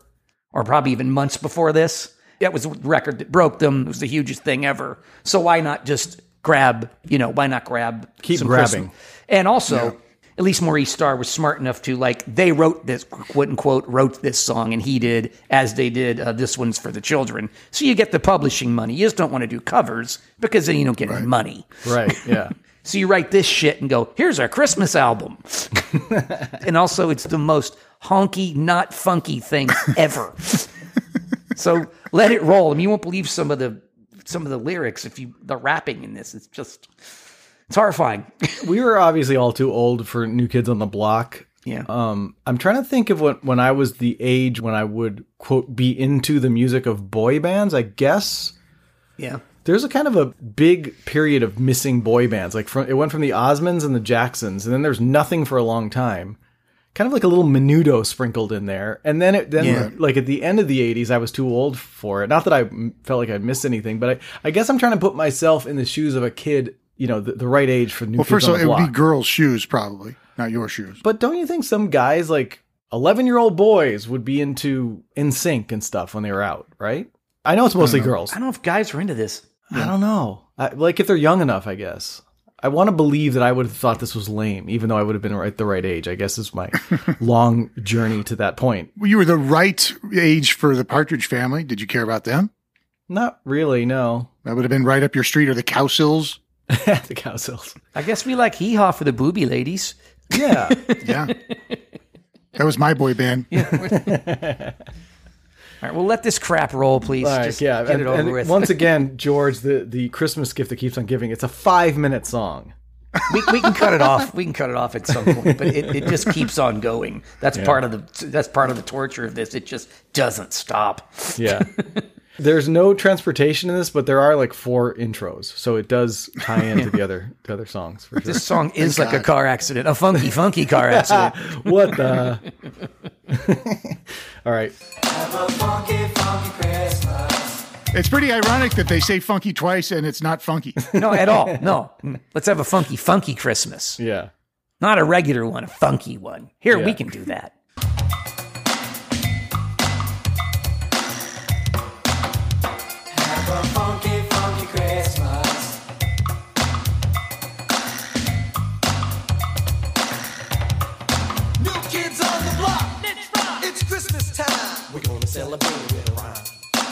or probably even months before this. That was the record that broke them. It was the hugest thing ever. So why not just grab, you know, why not grab? Keep some grabbing. Christmas? And also, yeah. at least Maurice Starr was smart enough to, like, they wrote this, quote unquote, wrote this song, and he did, as they did, uh, This One's for the Children. So you get the publishing money. You just don't want to do covers, because then you don't get right. any money. Right, yeah. So you write this shit and go, here's our Christmas album. And also, it's the most honky, not funky thing ever. So let it roll. I mean, you won't believe some of the some of the lyrics if you the rapping in this. It's just it's horrifying. We were obviously all too old for New Kids on the Block. Yeah. Um, I'm trying to think of when, when I was the age when I would, quote, be into the music of boy bands, I guess. Yeah. There's a kind of a big period of missing boy bands. Like from, it went from the Osmonds and the Jacksons, and then there's nothing for a long time. Kind of like a little Menudo sprinkled in there. And then, it, then yeah. like at the end of the eighties, I was too old for it. Not that I felt like I missed anything, but I, I guess I'm trying to put myself in the shoes of a kid, you know, the, the right age for New Well, Kids first of all, it block. Would be girls' shoes, probably, not your shoes. But don't you think some guys, like eleven-year-old boys, would be into N Sync and stuff when they were out, right? I know it's mostly I know. girls. I don't know if guys are into this. Yeah. I don't know. I, like, if they're young enough, I guess. I want to believe that I would have thought this was lame, even though I would have been right the right age. I guess is my long journey to that point. Well, you were the right age for the Partridge Family. Did you care about them? Not really, no. That would have been right up your street, or the Cowsills. The Cowsills. I guess we like Hee Haw for the booby ladies. Yeah. Yeah. That was my boy band. Yeah. All right, well, let this crap roll, please. Right, Just yeah. get and, it over and with. Once again, George, the, the Christmas gift that keeps on giving, it's a five-minute song. We, we can cut it off. We can cut it off at some point, but it, it just keeps on going. That's yeah. part of the that's part of the torture of this. It just doesn't stop. Yeah. There's no transportation in this, but there are like four intros, so it does tie into yeah. the other the other songs. For sure. This song is Thank like God. a car accident, a funky, funky car accident. What the? All right. Have a funky, funky Christmas. It's pretty ironic that they say funky twice and it's not funky. No, at all. No. Let's have a funky, funky Christmas. Yeah. Not a regular one, a funky one. Here, yeah. we can do that. Have a funky, funky Christmas. New Kids on the Block. It's Christmas time. We're gonna celebrate with a rhyme.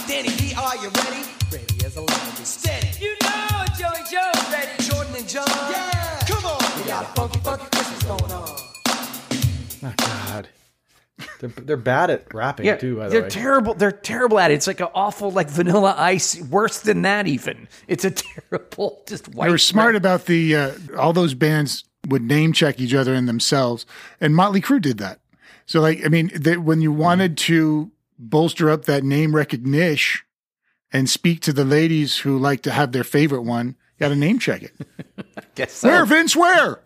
Danny D, are you ready? Ready as a lamb is steady. You know Joey Joe's ready. Jordan and John. Yeah. Come on. We got a funky, funky Christmas going on. Oh, God. They're they're bad at rapping yeah, too. By the they're way. terrible. They're terrible at it. It's like an awful, like Vanilla Ice. Worse than that, even. It's a terrible. Just white. They were smart rap. about the uh, all those bands would name check each other and themselves, and Motley Crue did that. So, like, I mean, they, when you wanted to bolster up that name recognition and speak to the ladies who like to have their favorite one, you got to name check it. I guess so. Where, Vince, where?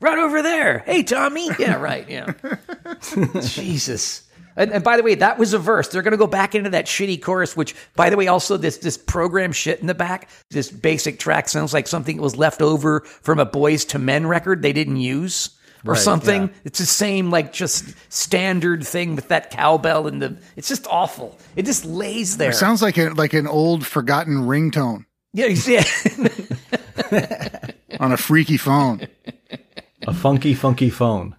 Right over there. Hey, Tommy. Yeah, right. Yeah. Jesus. And, and by the way, that was a verse. They're going to go back into that shitty chorus, which, by the way, also this this program shit in the back, this basic track sounds like something that was left over from a Boys to Men record they didn't use. Or right, something. Yeah. It's the same, like, just standard thing with that cowbell and the. It's just awful. It just lays there. It sounds like a, like an old forgotten ringtone. Yeah, you see it on a freaky phone, a funky, funky phone.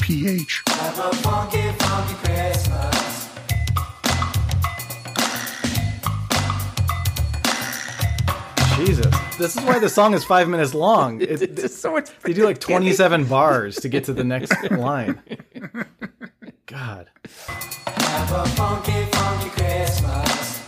P H. Have a funky, funky Christmas. Jesus. This is why the song is five minutes long. It, it, it's so much they do like twenty-seven bars to get to the next line. God. Have a funky, funky Christmas.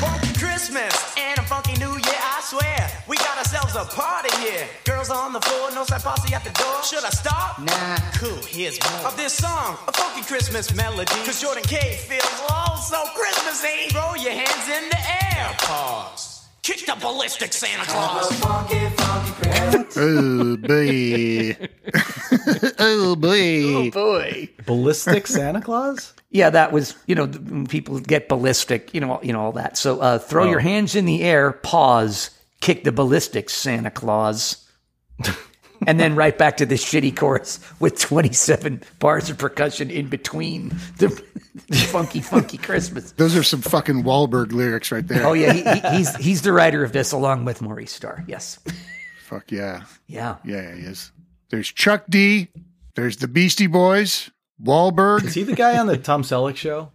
Funky Christmas and a funky New Year, I swear. We got ourselves a party here. Girls on the floor, no side posse at the door. Should I stop? Nah. Cool, here's more of this song, a funky Christmas melody. Cause Jordan K feels all so Christmassy. Throw your hands in the air. Pause. Kick the ballistic Santa Claus. Funky, funky oh, boy. Oh, boy. Oh, boy. Ballistic Santa Claus? Yeah, that was, you know, people get ballistic, you know, you know all that. So uh, throw oh. your hands in the air, pause, kick the ballistic Santa Claus. And then right back to this shitty chorus with twenty-seven bars of percussion in between the funky, funky Christmas. Those are some fucking Wahlberg lyrics right there. Oh, yeah. He, he, he's he's the writer of this along with Maurice Starr. Yes. Fuck yeah. Yeah. Yeah, he is. There's Chuck D. There's the Beastie Boys. Wahlberg. Is he the guy on the Tom Selleck show?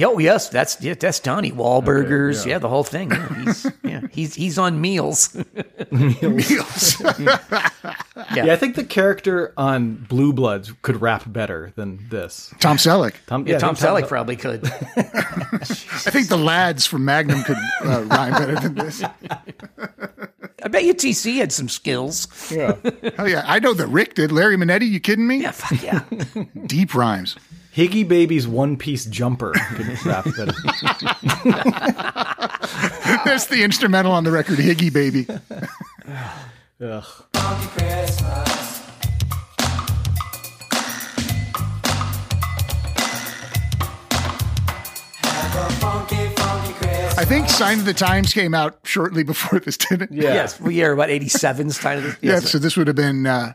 Oh, yes. That's yeah, that's Donnie Wahlbergers. Okay, yeah. yeah, the whole thing. Yeah, he's, yeah, he's he's on Meals. Meals. yeah. yeah, I think the character on Blue Bloods could rap better than this. Tom Selleck. Tom, yeah, yeah, Tom, Tom Selleck Tom. probably could. I think the lads from Magnum could uh, rhyme better than this. I bet you T C had some skills. Yeah. Hell yeah. I know that Rick did. Larry Minetti, you kidding me? Yeah, fuck yeah. Deep rhymes. Higgy Baby's one-piece jumper. Rap That's the instrumental on the record, Higgy Baby. Ugh. Funky Christmas. Have a funky, funky Christmas. I think Sign of the Times came out shortly before this, didn't it? Yeah. Yes, we are about eighty-seven. Sign of the Times. Yeah, so this would have been, uh,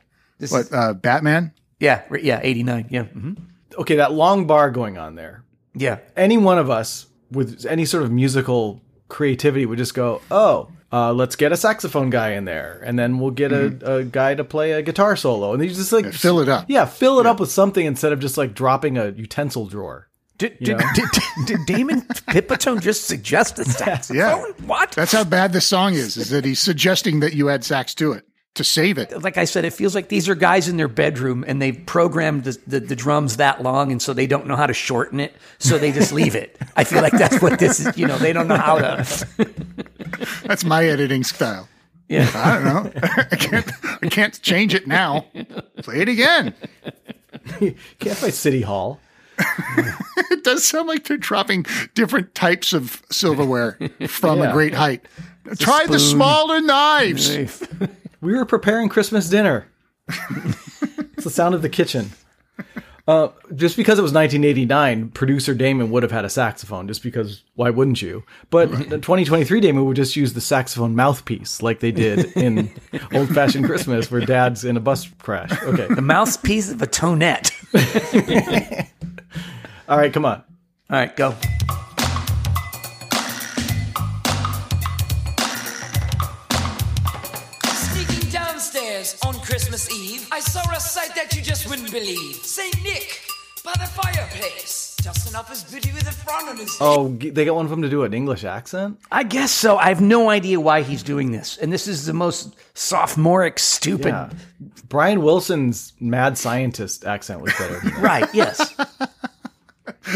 what, uh, Batman? Yeah, yeah, eighty-nine, yeah. Mm-hmm. Okay, that long bar going on there. Yeah. Any one of us with any sort of musical creativity would just go, oh, uh, let's get a saxophone guy in there. And then we'll get mm-hmm. a, a guy to play a guitar solo. And you just like... Yeah, fill it up. Yeah, fill it yeah. up with something instead of just like dropping a utensil drawer. Did, did, did, did Damon Pippitone just suggest a saxophone? Yeah. What? That's how bad this song is, is that he's suggesting that you add sax to it. To save it. Like I said, it feels like these are guys in their bedroom and they've programmed the, the, the drums that long, and so they don't know how to shorten it, so they just leave it. I feel like that's what this is, you know, they don't know how to. That's my editing style. Yeah. I don't know. I can't, I can't change it now. Play it again. Can't play City Hall. It does sound like they're dropping different types of silverware from yeah. a great height. It's Try the smaller knives. Nice. We were preparing Christmas dinner. It's the sound of the kitchen. Uh, just because it was nineteen eighty-nine, producer Damon would have had a saxophone, just because why wouldn't you? But right. twenty twenty-three Damon would just use the saxophone mouthpiece like they did in Old-Fashioned Christmas where dad's in a bus crash. Okay, the mouthpiece of a tonette. All right, come on. All right, go. On Christmas Eve, I saw a sight that you just wouldn't believe. Saint Nick, by the fireplace, dusting up his booty with a frown on his face. Oh, they got one of them to do an English accent? I guess so. I have no idea why he's doing this. And this is the most sophomoric, stupid... Yeah. Brian Wilson's mad scientist accent was better. Right, yes.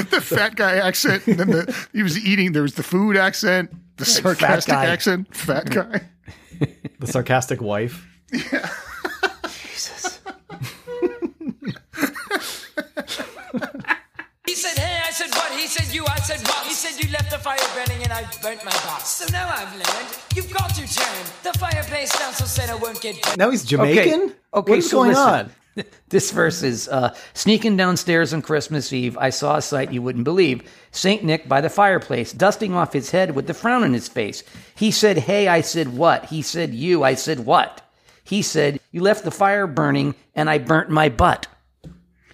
The fat guy accent, and then the, he was eating, there was the food accent, the like sarcastic fat accent, fat guy. The sarcastic wife. Yeah. Jesus. He said, hey, I said, what? He said, you, I said, what? He said, you left the fire burning and I burnt my box. So now I've learned you've got to turn the fireplace down so Santa won't get burnt. Now he's Jamaican? Okay, okay what's so going listen. on? This verse is, uh, sneaking downstairs on Christmas Eve, I saw a sight you wouldn't believe. Saint Nick by the fireplace, dusting off his head with the frown on his face. He said, hey, I said, what? He said, you, I said, what? He said, you left the fire burning and I burnt my butt.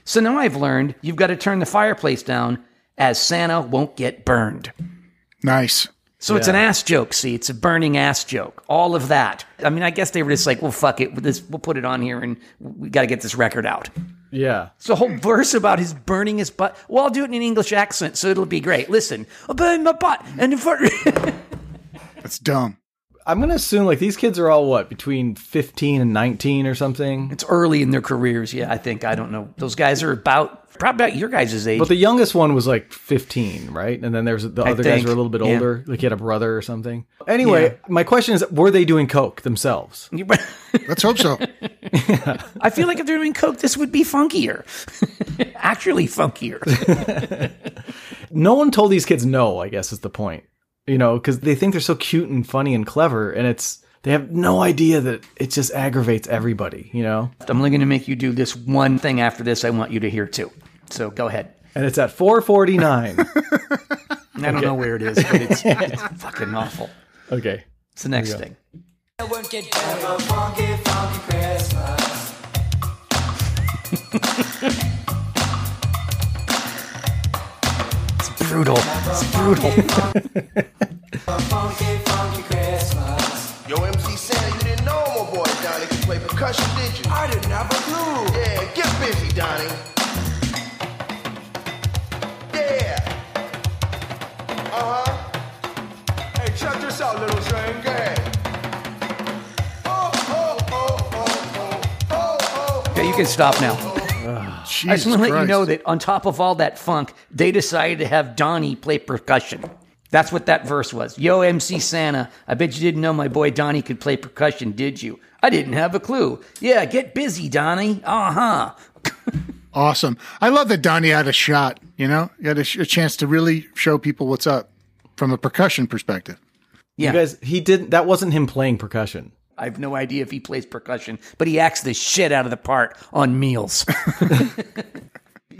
So now I've learned you've got to turn the fireplace down as Santa won't get burned. Nice. So yeah. It's an ass joke, see? It's a burning ass joke. All of that. I mean, I guess they were just like, well, fuck it. We'll put it on here and we got to get this record out. Yeah. It's a whole verse about his burning his butt. Well, I'll do it in an English accent, so it'll be great. Listen, I burn my butt. And that's dumb. I'm going to assume, like, these kids are all, what, between fifteen and nineteen or something? It's early in their careers, yeah, I think. I don't know. Those guys are about, probably about your guys' age. But the youngest one was, like, fifteen, right? And then there's the I other think, guys were a little bit yeah. older. Like, he had a brother or something. Anyway, yeah. my question is, were they doing coke themselves? Let's hope so. Yeah. I feel like if they're doing coke, this would be funkier. Actually funkier. No one told these kids no, I guess is the point. You know, because they think they're so cute and funny and clever, and it's they have no idea that it just aggravates everybody, you know? I'm only going to make you do this one thing after this I want you to hear, too. So go ahead. And it's at four forty-nine. I don't okay. know where it is, but it's, it's fucking awful. Okay. It's the next thing. I won't get down for funky, funky Christmas. Brutal. It's brutal. Yo, M C Santa, you didn't know my boy Donnie could play percussion, did you? I didn't have a clue. Yeah, get busy, Donnie. Yeah. Uh-huh. Hey, check this out, little Zane. Go ahead. Oh, oh, oh, oh, oh, oh, oh. Okay, you can stop now. Oh, I just want to let you know that on top of all that funk, they decided to have Donnie play percussion. That's what that verse was. Yo, M C Santa, I bet you didn't know my boy Donnie could play percussion, did you? I didn't have a clue. Yeah, get busy, Donnie. Uh-huh. Awesome. I love that Donnie had a shot, you know? He had a, sh- a chance to really show people what's up from a percussion perspective. Yeah. You guys, he didn't, that wasn't him playing percussion. I have no idea if he plays percussion, but he acts the shit out of the part on meals.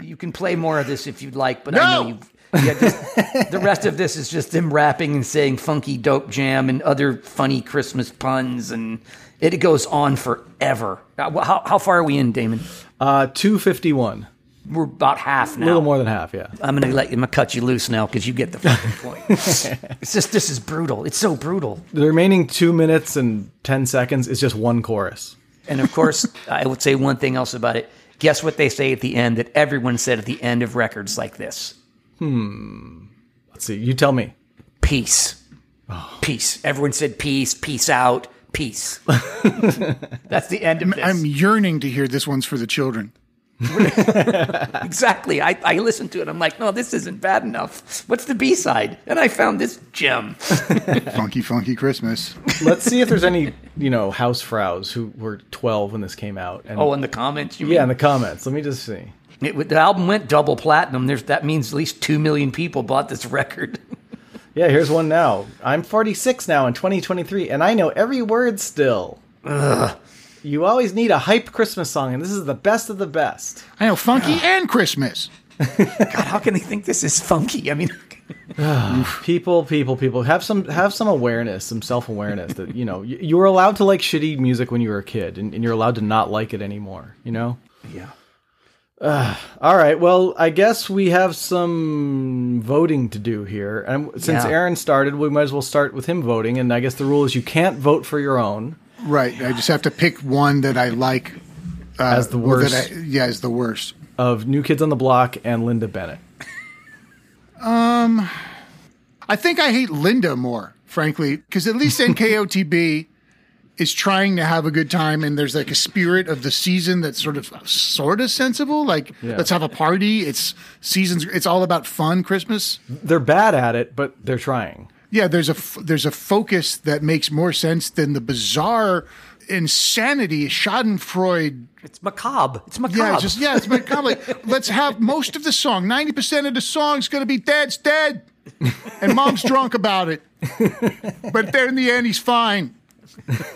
You can play more of this if you'd like, but no! I know you've... Yeah, just, the rest of this is just them rapping and saying funky dope jam and other funny Christmas puns, and it goes on forever. How, how far are we in, Damon? Uh, two fifty-one. We're about half now. A little more than half, yeah. I'm going to let you, I'm gonna cut you loose now because you get the fucking point. It's just, this is brutal. It's so brutal. The remaining two minutes and ten seconds is just one chorus. And of course, I would say one thing else about it. Guess what they say at the end that everyone said at the end of records like this? Hmm. Let's see. You tell me. Peace. Oh. Peace. Everyone said peace, peace out, peace. That's the end of this. I'm yearning to hear this one's for the children. Exactly. I, I listened to it. I'm like, no, this isn't bad enough. What's the B-side? And I found this gem. Funky, funky Christmas. Let's see if there's any, you know, housefraus who were twelve when this came out. And, oh, in the comments? You yeah, mean? In the comments. Let me just see. It, the album went double platinum. There's that means at least two million people bought this record. Yeah, here's one now. I'm forty-six now in twenty twenty-three, and I know every word still. Ugh. You always need a hype Christmas song, and this is the best of the best. I know, funky and Christmas. God, how can they think this is funky? I mean, people, people, people have some have some awareness, some self awareness that you know you, you were allowed to like shitty music when you were a kid, and, and you're allowed to not like it anymore. You know? Yeah. Uh, all right. Well, I guess we have some voting to do here, and since yeah. Aaron started, we might as well start with him voting. And I guess the rule is you can't vote for your own. Right, I just have to pick one that I like uh, as the worst. That I, yeah, as the worst of New Kids on the Block and Linda Bennett. um, I think I hate Linda more, frankly, because at least N K O T B is trying to have a good time, and there's like a spirit of the season that's sort of sort of sensible. Like, yeah. let's have a party. It's seasons. It's all about fun. Christmas. They're bad at it, but they're trying. Yeah, there's a there's a focus that makes more sense than the bizarre insanity, Schadenfreude. It's macabre. It's macabre. Yeah, it's, just, yeah, it's macabre. Like, let's have most of the song. Ninety percent of the song's going to be dad's dead, and mom's drunk about it. But there in the end, he's fine.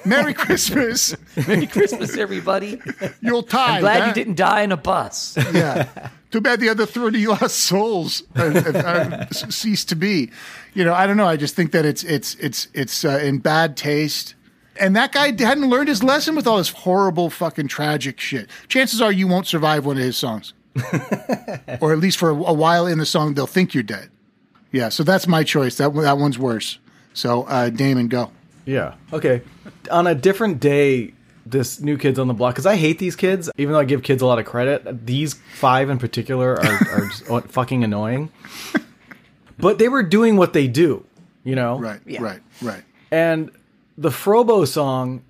Merry Christmas. Merry Christmas, everybody. You'll die. I'm glad huh? you didn't die in a bus. Yeah. Too bad the other thirty lost souls have, have, have ceased to be. You know, I don't know. I just think that it's it's it's it's uh, in bad taste. And that guy hadn't learned his lesson with all this horrible fucking tragic shit. Chances are you won't survive one of his songs. Or at least for a, a while in the song, they'll think you're dead. Yeah, so that's my choice. That, that one's worse. So, uh, Damon, go. Yeah. Okay. On a different day this New Kids on the Block, because I hate these kids, even though I give kids a lot of credit. These five in particular are, are just fucking annoying. But they were doing what they do, you know? Right, yeah. right, right. And the Frobo song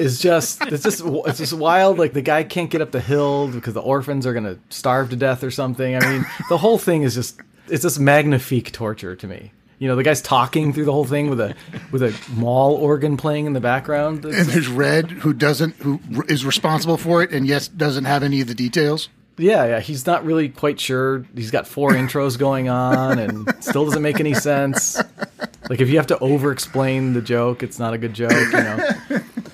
is just, it's just, it's just wild. Like, the guy can't get up the hill because the orphans are going to starve to death or something. I mean, the whole thing is just, it's just magnifique torture to me. You know, the guy's talking through the whole thing with a with a mall organ playing in the background. It's, and there's Red, who doesn't, who is responsible for it, and yes, doesn't have any of the details. Yeah, yeah, he's not really quite sure. He's got four intros going on, and still doesn't make any sense. Like, if you have to over-explain the joke, it's not a good joke, you know.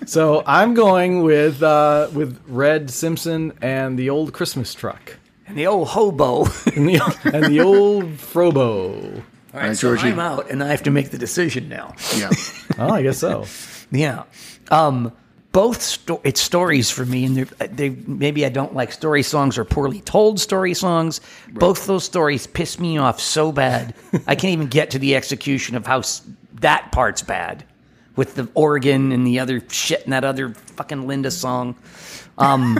So I'm going with uh, with Red Simpson and the old Christmas truck, and the old hobo, and the old, and the old Frobo. All right, All right, so Georgie. I'm out, and I have to make the decision now. Yeah. Oh, I guess so. Yeah. Um, both sto- it's stories for me, and they maybe I don't like story songs or poorly told story songs. Right. Both those stories piss me off so bad. I can't even get to the execution of how s- that part's bad with the organ and the other shit and that other fucking Linda song. Um,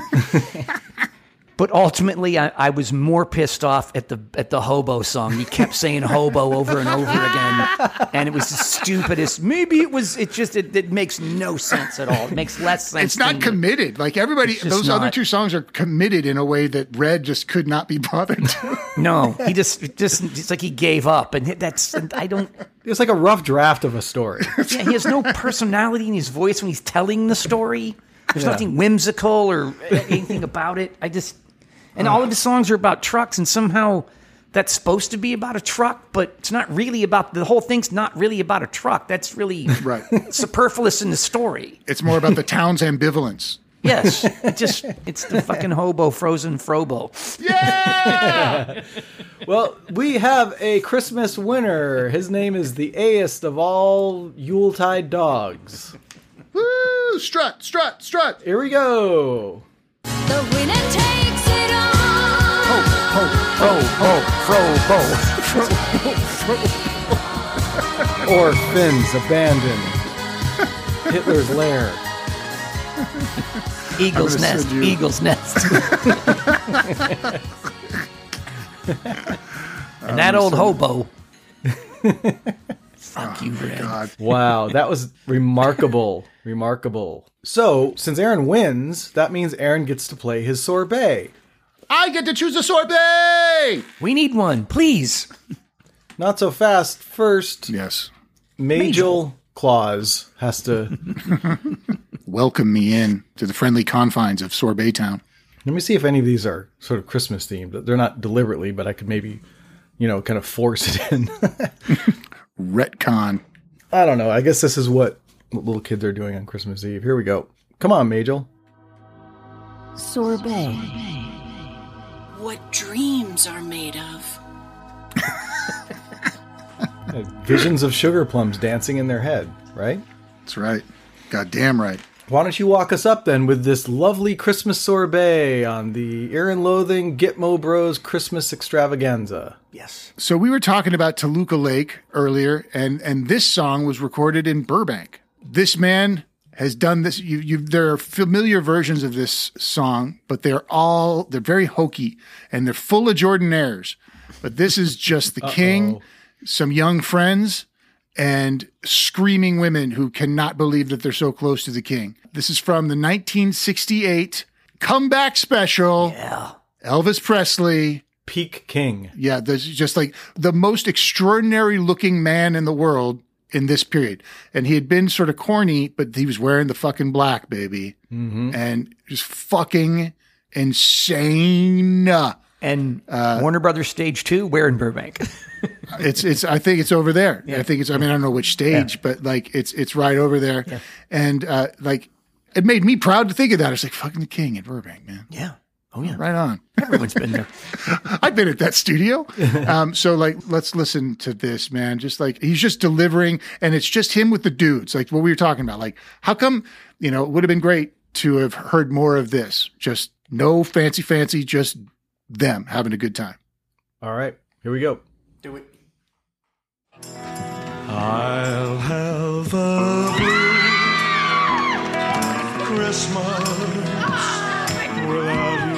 But ultimately, I, I was more pissed off at the at the hobo song. He kept saying hobo over and over again, and it was the stupidest. Maybe it was. It just it, it makes no sense at all. It makes less sense. It's not committed. Like, everybody, those not. other two songs are committed in a way that Red just could not be bothered to. No, he just it just it's like he gave up, and that's and I don't. It's like a rough draft of a story. Yeah, he has no personality in his voice when he's telling the story. There's yeah. nothing whimsical or anything about it. I just. And all of his songs are about trucks, and somehow that's supposed to be about a truck, but it's not really about, the whole thing's not really about a truck. That's really right. superfluous in the story. It's more about the town's ambivalence. Yes. It just, it's the fucking hobo frozen Frobo. Yeah! Well, we have a Christmas winner. His name is the A-est of all Yuletide dogs. Woo! Strut, strut, strut. Here we go. The winner takes it all. Ho, ho, ho, ho, Frobo. Frobo, Frobo. Orphans abandoned. Hitler's lair. Eagle's nest, eagle's nest. And that old hobo. Fuck you, Red. God. Wow, that was remarkable. Remarkable. So, since Aaron wins, that means Aaron gets to play his sorbet. I get to choose a sorbet! We need one, please. Not so fast. First, yes, Majel Claus has to... welcome me in to the friendly confines of Sorbet Town. Let me see if any of these are sort of Christmas themed. They're not deliberately, but I could maybe, you know, kind of force it in. Retcon. I don't know. I guess this is what little kids are doing on Christmas Eve. Here we go. Come on, Majel. Sorbet. What dreams are made of. Visions of sugar plums dancing in their head, right? That's right. Goddamn right. Why don't you walk us up then with this lovely Christmas sorbet on the Ear and Loathing Gitmo Bros Christmas Extravaganza? Yes. So we were talking about Toluca Lake earlier, and, and this song was recorded in Burbank. This man has done this. You, you, there are familiar versions of this song, but they're all, they're very hokey, and they're full of Jordanaires. But this is just the Uh-oh. king, some young friends, and screaming women who cannot believe that they're so close to the king. This is from the nineteen sixty-eight comeback special. Yeah. Elvis Presley. Peak king. Yeah, there's just like the most extraordinary looking man in the world in this period. And he had been sort of corny, but he was wearing the fucking black, baby. Mm-hmm. And just fucking insane. And uh, Warner Brothers Stage Two, where in Burbank? it's it's. I think it's over there. Yeah. I think it's. I mean, I don't know which stage, yeah. but like it's it's right over there. Yeah. And uh, like, it made me proud to think of that. It's like fucking the king in Burbank, man. Yeah. Oh yeah. Right on. Everyone's been there. I've been at that studio. Um, so like, let's listen to this, man. Just like he's just delivering, and it's just him with the dudes. Like what we were talking about. Like how come, you know, it would have been great to have heard more of this. Just no fancy fancy. Just them having a good time. All right, here we go. Do it. I'll have a blue Christmas without you.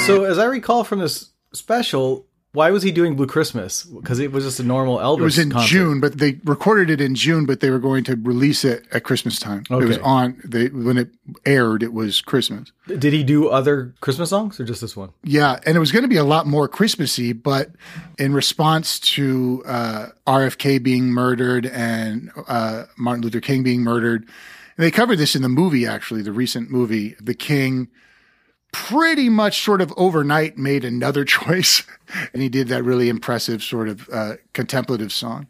So, as I recall from this special, why was he doing Blue Christmas? Because it was just a normal Elvis concert. It was in concert. June, but they recorded it in June, but they were going to release it at Christmas time. Okay. It was on, they, when it aired, it was Christmas. Did he do other Christmas songs or just this one? Yeah, and it was going to be a lot more Christmassy, but in response to uh, R F K being murdered and uh, Martin Luther King being murdered, and they covered this in the movie, actually, the recent movie, The King pretty much sort of overnight made another choice. And he did that really impressive sort of uh, contemplative song.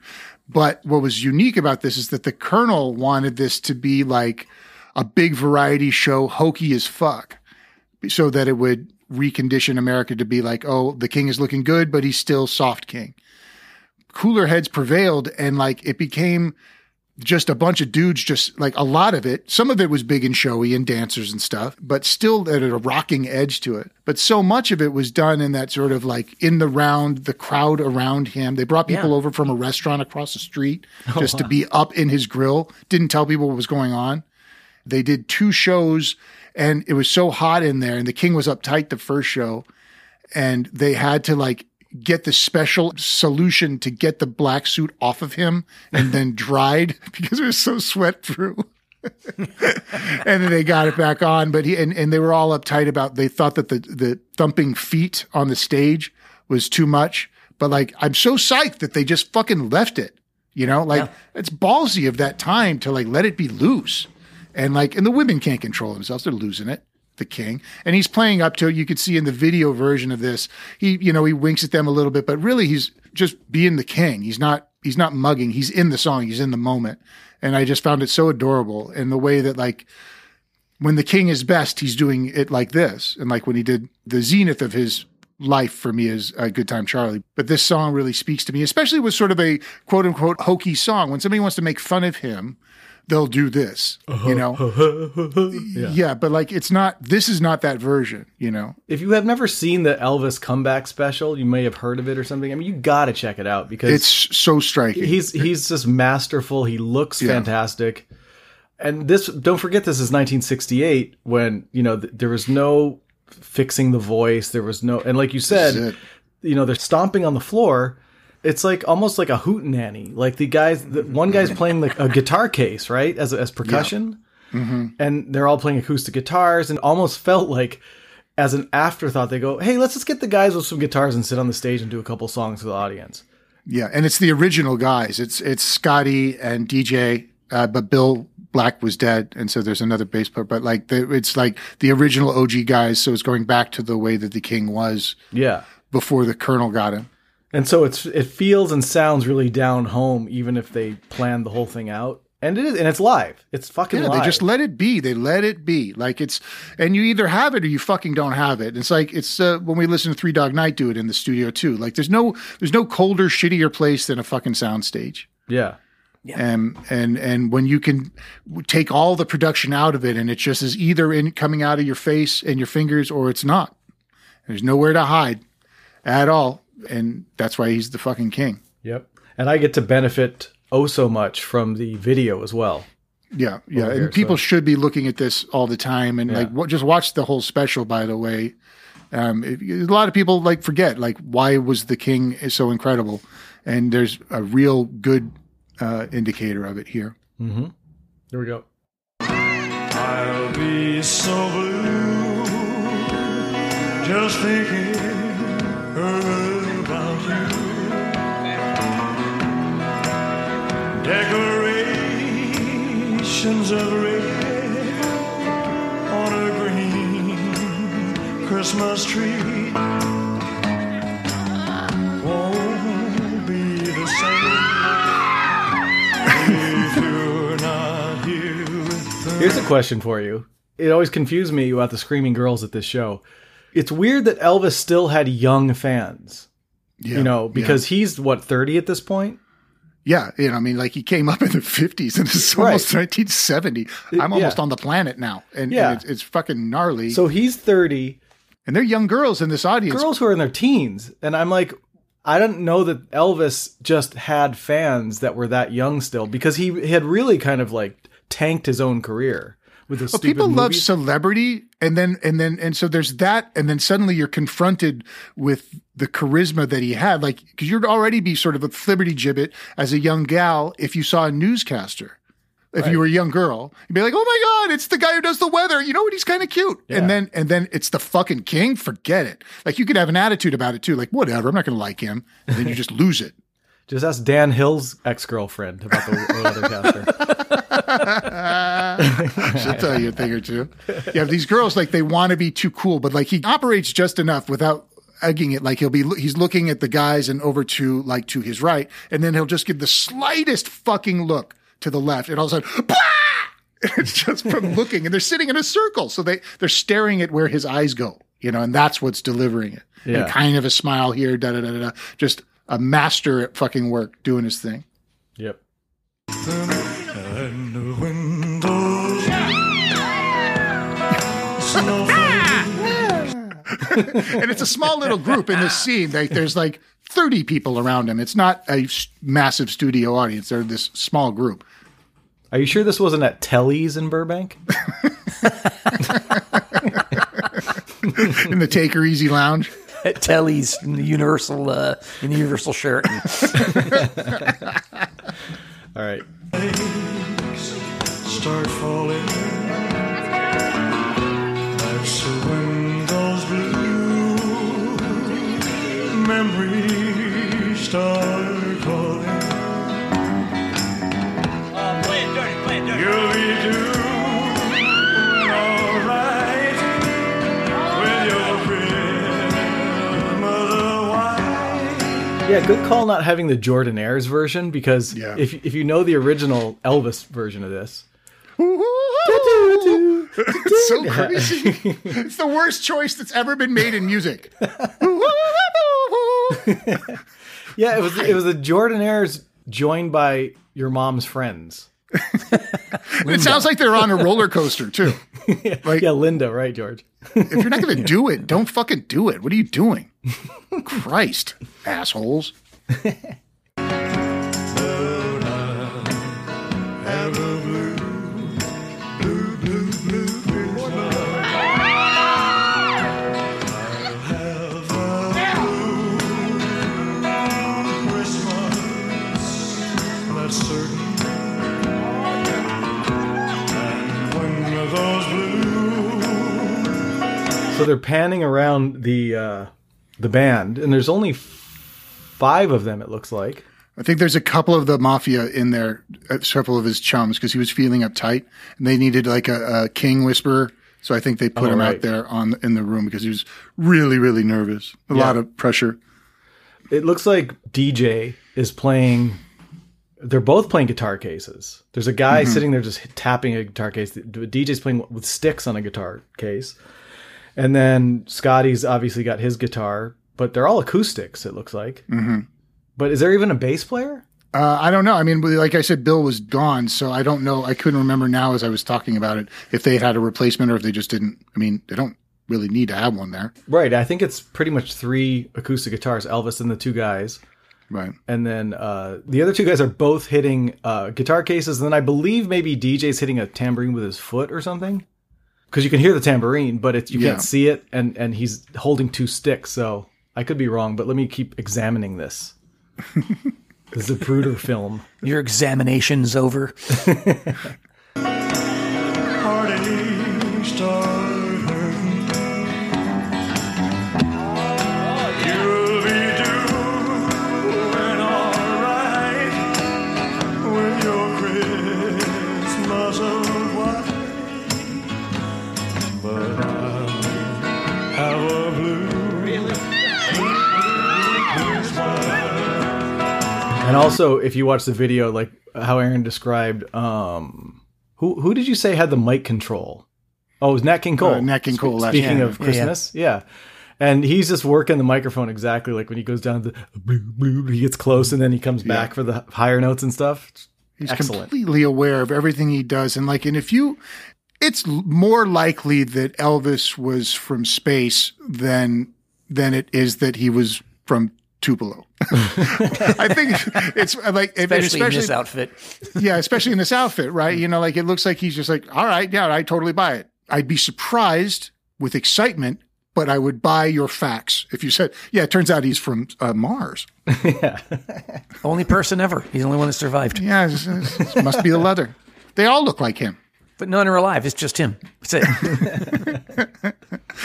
But what was unique about this is that the Colonel wanted this to be like a big variety show, hokey as fuck, so that it would recondition America to be like, oh, the king is looking good, but he's still soft king. Cooler heads prevailed, and like it became just a bunch of dudes, just like a lot of it. Some of it was big and showy and dancers and stuff, but still at a rocking edge to it. But so much of it was done in that sort of like in the round, the crowd around him. They brought people yeah. over from a restaurant across the street oh, just wow. to be up in his grill. Didn't tell people what was going on. They did two shows and it was so hot in there. And the king was uptight the first show, and they had to like get the special solution to get the black suit off of him and then dried because it was so sweat through. And then they got it back on. But he, and, and they were all uptight about, they thought that the, the thumping feet on the stage was too much. But like, I'm so psyched that they just fucking left it, you know, like yeah. it's ballsy of that time to like, let it be loose. And like, and the women can't control themselves. They're losing it. The king, and he's playing up to it. You could see in the video version of this, he, you know, he winks at them a little bit, but really he's just being the king. He's not, he's not mugging. He's in the song. He's in the moment. And I just found it so adorable. And the way that like, when the king is best, he's doing it like this. And like when he did the zenith of his life for me is a uh, Good Time Charlie. But this song really speaks to me, especially with sort of a quote unquote hokey song. When somebody wants to make fun of him, they'll do this, uh-huh, you know? Uh-huh, uh-huh. Yeah. yeah, but like it's not, this is not that version, you know? If you have never seen the Elvis comeback special, you may have heard of it or something. I mean, you got to check it out because it's so striking. He's he's just masterful. He looks yeah. fantastic. And this, don't forget, this is nineteen sixty-eight when, you know, th- there was no fixing the voice. There was no, and like you said, you know, they're stomping on the floor. It's like almost like a hootenanny. Like the guys, the, one guy's playing like a guitar case, right, as as percussion, yeah. mm-hmm. and they're all playing acoustic guitars. And almost felt like, as an afterthought, they go, "Hey, let's just get the guys with some guitars and sit on the stage and do a couple songs for the audience." Yeah, and it's the original guys. It's it's Scotty and D J, uh, but Bill Black was dead, and so there's another bass player. But like, the, it's like the original O G guys. So it's going back to the way that the king was. Yeah. Before the Colonel got him. And so it's it feels and sounds really down home, even if they planned the whole thing out. And it is, and it's live. It's fucking yeah, live. They just let it be. They let it be. Like it's, and you either have it or you fucking don't have it. It's like it's uh, when we listen to Three Dog Night do it in the studio too. Like there's no there's no colder, shittier place than a fucking soundstage. Yeah. Yeah. And and and when you can take all the production out of it, and it just is either in coming out of your face and your fingers, or it's not. There's nowhere to hide at all. And that's why he's the fucking king. Yep. And I get to benefit oh so much from the video as well. Yeah. Yeah. And here, people so. should be looking at this all the time. And yeah. like, w- just watch the whole special, by the way. Um, it, a lot of people like forget, like, why was the king so incredible? And there's a real good uh, indicator of it here. Mm-hmm. Here we go. I'll be so blue, just thinking uh, decorations of red on a green Christmas tree won't be the same if you're not here with them. Here's a question for you. It always confused me about the screaming girls at this show. It's weird that Elvis still had young fans, yeah, you know, because yeah. he's, what, thirty at this point? Yeah, you know, I mean, like he came up in the fifties and it's almost right. nineteen seventy. I'm almost yeah. on the planet now, and, yeah. and it's, it's fucking gnarly. So he's thirty, and they're young girls in this audience, girls who are in their teens. And I'm like, I don't know that Elvis just had fans that were that young still, because he had really kind of like tanked his own career with his well, stupid people movies. Love celebrity, and then and then and so there's that, and then suddenly you're confronted with the charisma that he had, like, because you'd already be sort of a flibberty gibbet as a young gal if you saw a newscaster. If right. you were a young girl, you'd be like, "Oh my God, it's the guy who does the weather. You know what? He's kind of cute." Yeah. And then, and then it's the fucking king. Forget it. Like, you could have an attitude about it too. Like, whatever, I'm not going to like him. And then you just lose it. Just ask Dan Hill's ex-girlfriend about the weathercaster. She'll tell you a thing or two. Yeah, these girls, like, they want to be too cool, but like, he operates just enough without egging it. Like, he'll be, he's looking at the guys and over to like to his right, and then he'll just give the slightest fucking look to the left, and all of a sudden, bah! It's just from looking, and they're sitting in a circle, so they they're staring at where his eyes go, you know, and that's what's delivering it. Yeah. And kind of a smile here, da da da da. Just a master at fucking work, doing his thing. Yep. And the windows, and it's a small little group in this scene. Like, there's like thirty people around him. It's not a massive studio audience. They're this small group. Are you sure this wasn't at Telly's in Burbank? In the Take Her Easy Lounge? At Telly's in the Universal, uh, in the Universal Sheraton. All right. Start falling. That's the windows blue. Memories. Start calling. Oh, play it dirty, play it dirty. You'll be doing all right with your pretty mother wife. Yeah, good call not having the Jordanaires version, because yeah. if if you know the original Elvis version of this. It's so crazy. It's the worst choice that's ever been made in music. Yeah, it was it was the Jordanaires joined by your mom's friends. It sounds like they're on a roller coaster too. Yeah, like, yeah, Linda, right, George? If you're not going to do it, don't fucking do it. What are you doing? Christ, assholes. So they're panning around the uh, the band, and there's only f- five of them, it looks like. I think there's a couple of the mafia in there, several of his chums, because he was feeling uptight, and they needed like a, a king whisperer. So I think they put oh, him right. out there on in the room because he was really, really nervous. A yeah. lot of pressure. It looks like D J is playing. They're both playing guitar cases. There's a guy mm-hmm. sitting there just tapping a guitar case. D J's playing with sticks on a guitar case. And then Scotty's obviously got his guitar, but they're all acoustics, it looks like. Mm-hmm. But is there even a bass player? Uh, I don't know. I mean, like I said, Bill was gone, so I don't know. I couldn't remember now as I was talking about it if they had a replacement or if they just didn't. I mean, they don't really need to have one there. Right. I think it's pretty much three acoustic guitars, Elvis and the two guys. Right. And then uh, the other two guys are both hitting uh, guitar cases. And then I believe maybe D J's hitting a tambourine with his foot or something. Because you can hear the tambourine, but it's, you yeah. can't see it, and, and he's holding two sticks, so I could be wrong, but let me keep examining this. This is a Zapruder film. Your examination's over. And also, if you watch the video, like how Aaron described, um, who who did you say had the mic control? Oh, it was Nat King Cole. Uh, Nat King Cole. Spe- last speaking year. of Christmas, yeah, yeah. yeah. And he's just working the microphone exactly like when he goes down to the blue, blue, he gets close and then he comes back yeah. for the higher notes and stuff. He's Excellent. completely aware of everything he does, and like, and if you, it's more likely that Elvis was from space than than it is that he was from Tupelo. I think it's like, especially, especially in this outfit. Yeah, especially in this outfit, right? You know, like it looks like he's just like, all right, yeah, I totally buy it. I'd be surprised with excitement, but I would buy your facts if you said, yeah, it turns out he's from uh, Mars. Yeah. Only person ever. He's the only one that survived. Yeah, it's, it's, it must be the leather. They all look like him. But none are alive. It's just him. That's it.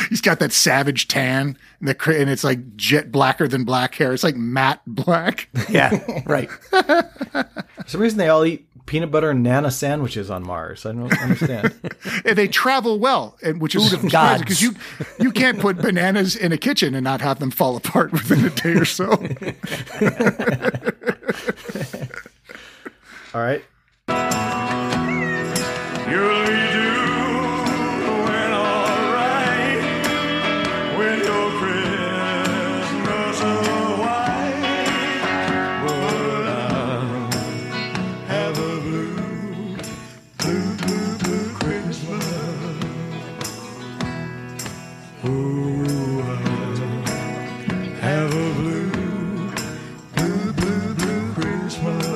He's got that savage tan, and, the, and it's like jet blacker than black hair. It's like matte black. Yeah, right. For some reason, they all eat peanut butter and nana sandwiches on Mars. I don't understand. And they travel well, and which is surprising because you, you can't put bananas in a kitchen and not have them fall apart within a day or so. All right. You'll be doing all right with your Christmas away. But I'll have a blue, blue, blue, blue Christmas. Ooh, I'll have a blue, blue, blue, blue Christmas.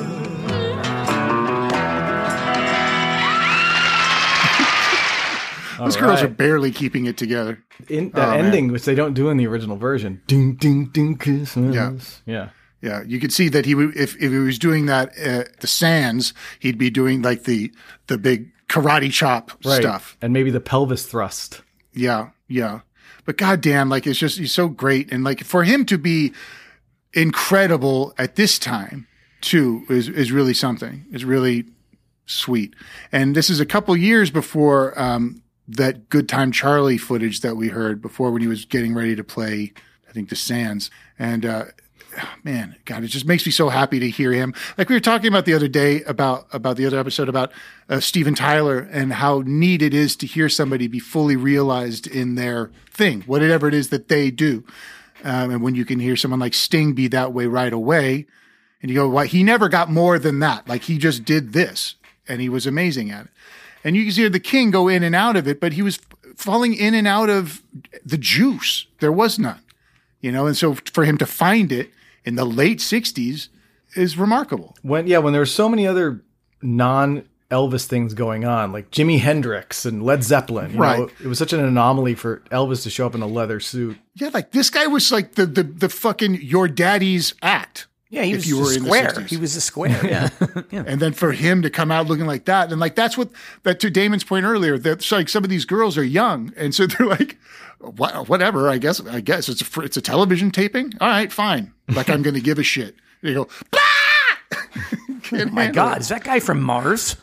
Those girls right. are barely keeping it together. In that oh, ending, man. Which they don't do in the original version. Ding, ding, ding, Christmas. Yeah. Yeah. Yeah. You could see that he would, if, if he was doing that at the Sands, he'd be doing like the, the big karate chop right. stuff. And maybe the pelvis thrust. Yeah. Yeah. But goddamn, like it's just, he's so great. And like for him to be incredible at this time too is, is really something. It's really sweet. And this is a couple years before, um, that Good Time Charlie footage that we heard before when he was getting ready to play, I think, the Sands. And, uh, man, God, it just makes me so happy to hear him. Like we were talking about the other day about, about the other episode about uh, Steven Tyler and how neat it is to hear somebody be fully realized in their thing, whatever it is that they do. Um, and when you can hear someone like Sting be that way right away and you go, well, he never got more than that. Like he just did this and he was amazing at it. And you can hear the King go in and out of it, but he was falling in and out of the juice. There was none, you know? And so for him to find it in the late sixties is remarkable. When, yeah, when there were so many other non-Elvis things going on, like Jimi Hendrix and Led Zeppelin. You right. know, it was such an anomaly for Elvis to show up in a leather suit. Yeah, like this guy was like the the, the fucking your daddy's act. Yeah, he if was you a were square. In the he was a square. Yeah. Yeah. And then for him to come out looking like that, and like that's what that to Damon's point earlier, that like some of these girls are young, and so they're like, whatever, I guess, I guess it's a it's a television taping. All right, fine. Like I'm going to give a shit. And they go, bah! Oh my God, it. Is that guy from Mars?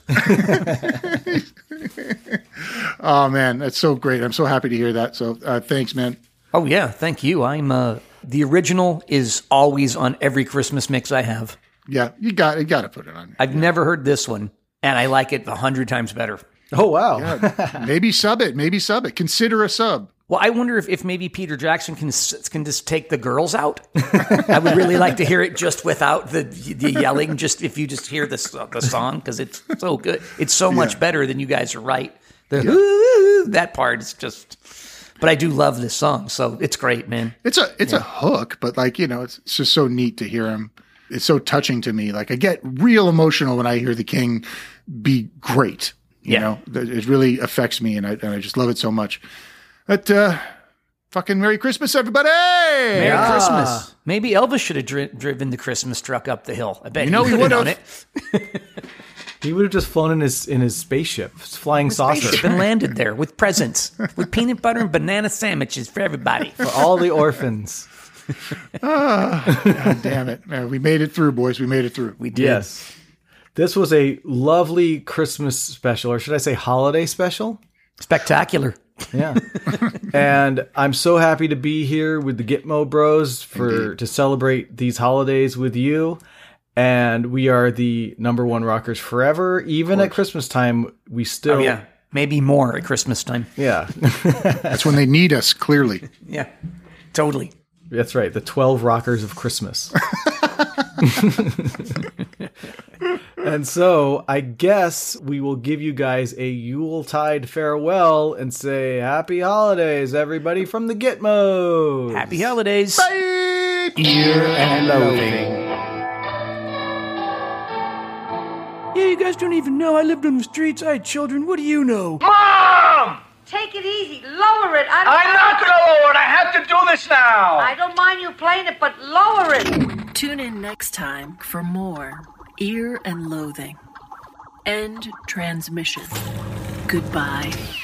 Oh man, that's so great. I'm so happy to hear that. So uh, thanks, man. Oh yeah, thank you. I'm. Uh... The original is always on every Christmas mix I have. Yeah, you got you got to put it on. I've yeah. never heard this one, and I like it a hundred times better. Oh, wow. Yeah. Maybe sub it. Maybe sub it. Consider a sub. Well, I wonder if, if maybe Peter Jackson can can just take the girls out. I would really like to hear it just without the the yelling, just if you just hear the, the song, because it's so good. It's so much yeah. better than you guys are right. The yeah. ooh, that part is just... But I do love this song, so it's great, man. It's a it's yeah. a hook, but like, you know, it's, it's just so neat to hear him. It's so touching to me. Like I get real emotional when I hear the King be great. You yeah. know, it really affects me, and I and I just love it so much. But uh, fucking Merry Christmas, everybody! Merry yeah. Christmas. Maybe Elvis should have dri- driven the Christmas truck up the hill. I bet you know he, he would have done it. He would have just flown in his in his spaceship, his flying his saucer, spaceship and landed there with presents, with peanut butter and banana sandwiches for everybody, for all the orphans. Oh, God damn it! Man, we made it through, boys. We made it through. We did. Yes, this was a lovely Christmas special, or should I say, holiday special? Spectacular. Yeah, and I'm so happy to be here with the Gitmo Bros for Indeed. to celebrate these holidays with you. And we are the number one rockers forever. Even at Christmas time, we still... Oh, yeah. Maybe more at Christmas time. Yeah. That's when they need us, clearly. Yeah. Totally. That's right. The twelve rockers of Christmas. And so I guess we will give you guys a Yuletide farewell and say happy holidays, everybody, from the Gitmos. Happy holidays. Bye. Hip Ear and Loathing. Yeah, you guys don't even know. I lived on the streets. I had children. What do you know? Mom! Take it easy. Lower it. I'm, I'm not going to lower it. I have to do this now. I don't mind you playing it, but lower it. Tune in next time for more Ear and Loathing. End transmission. Goodbye.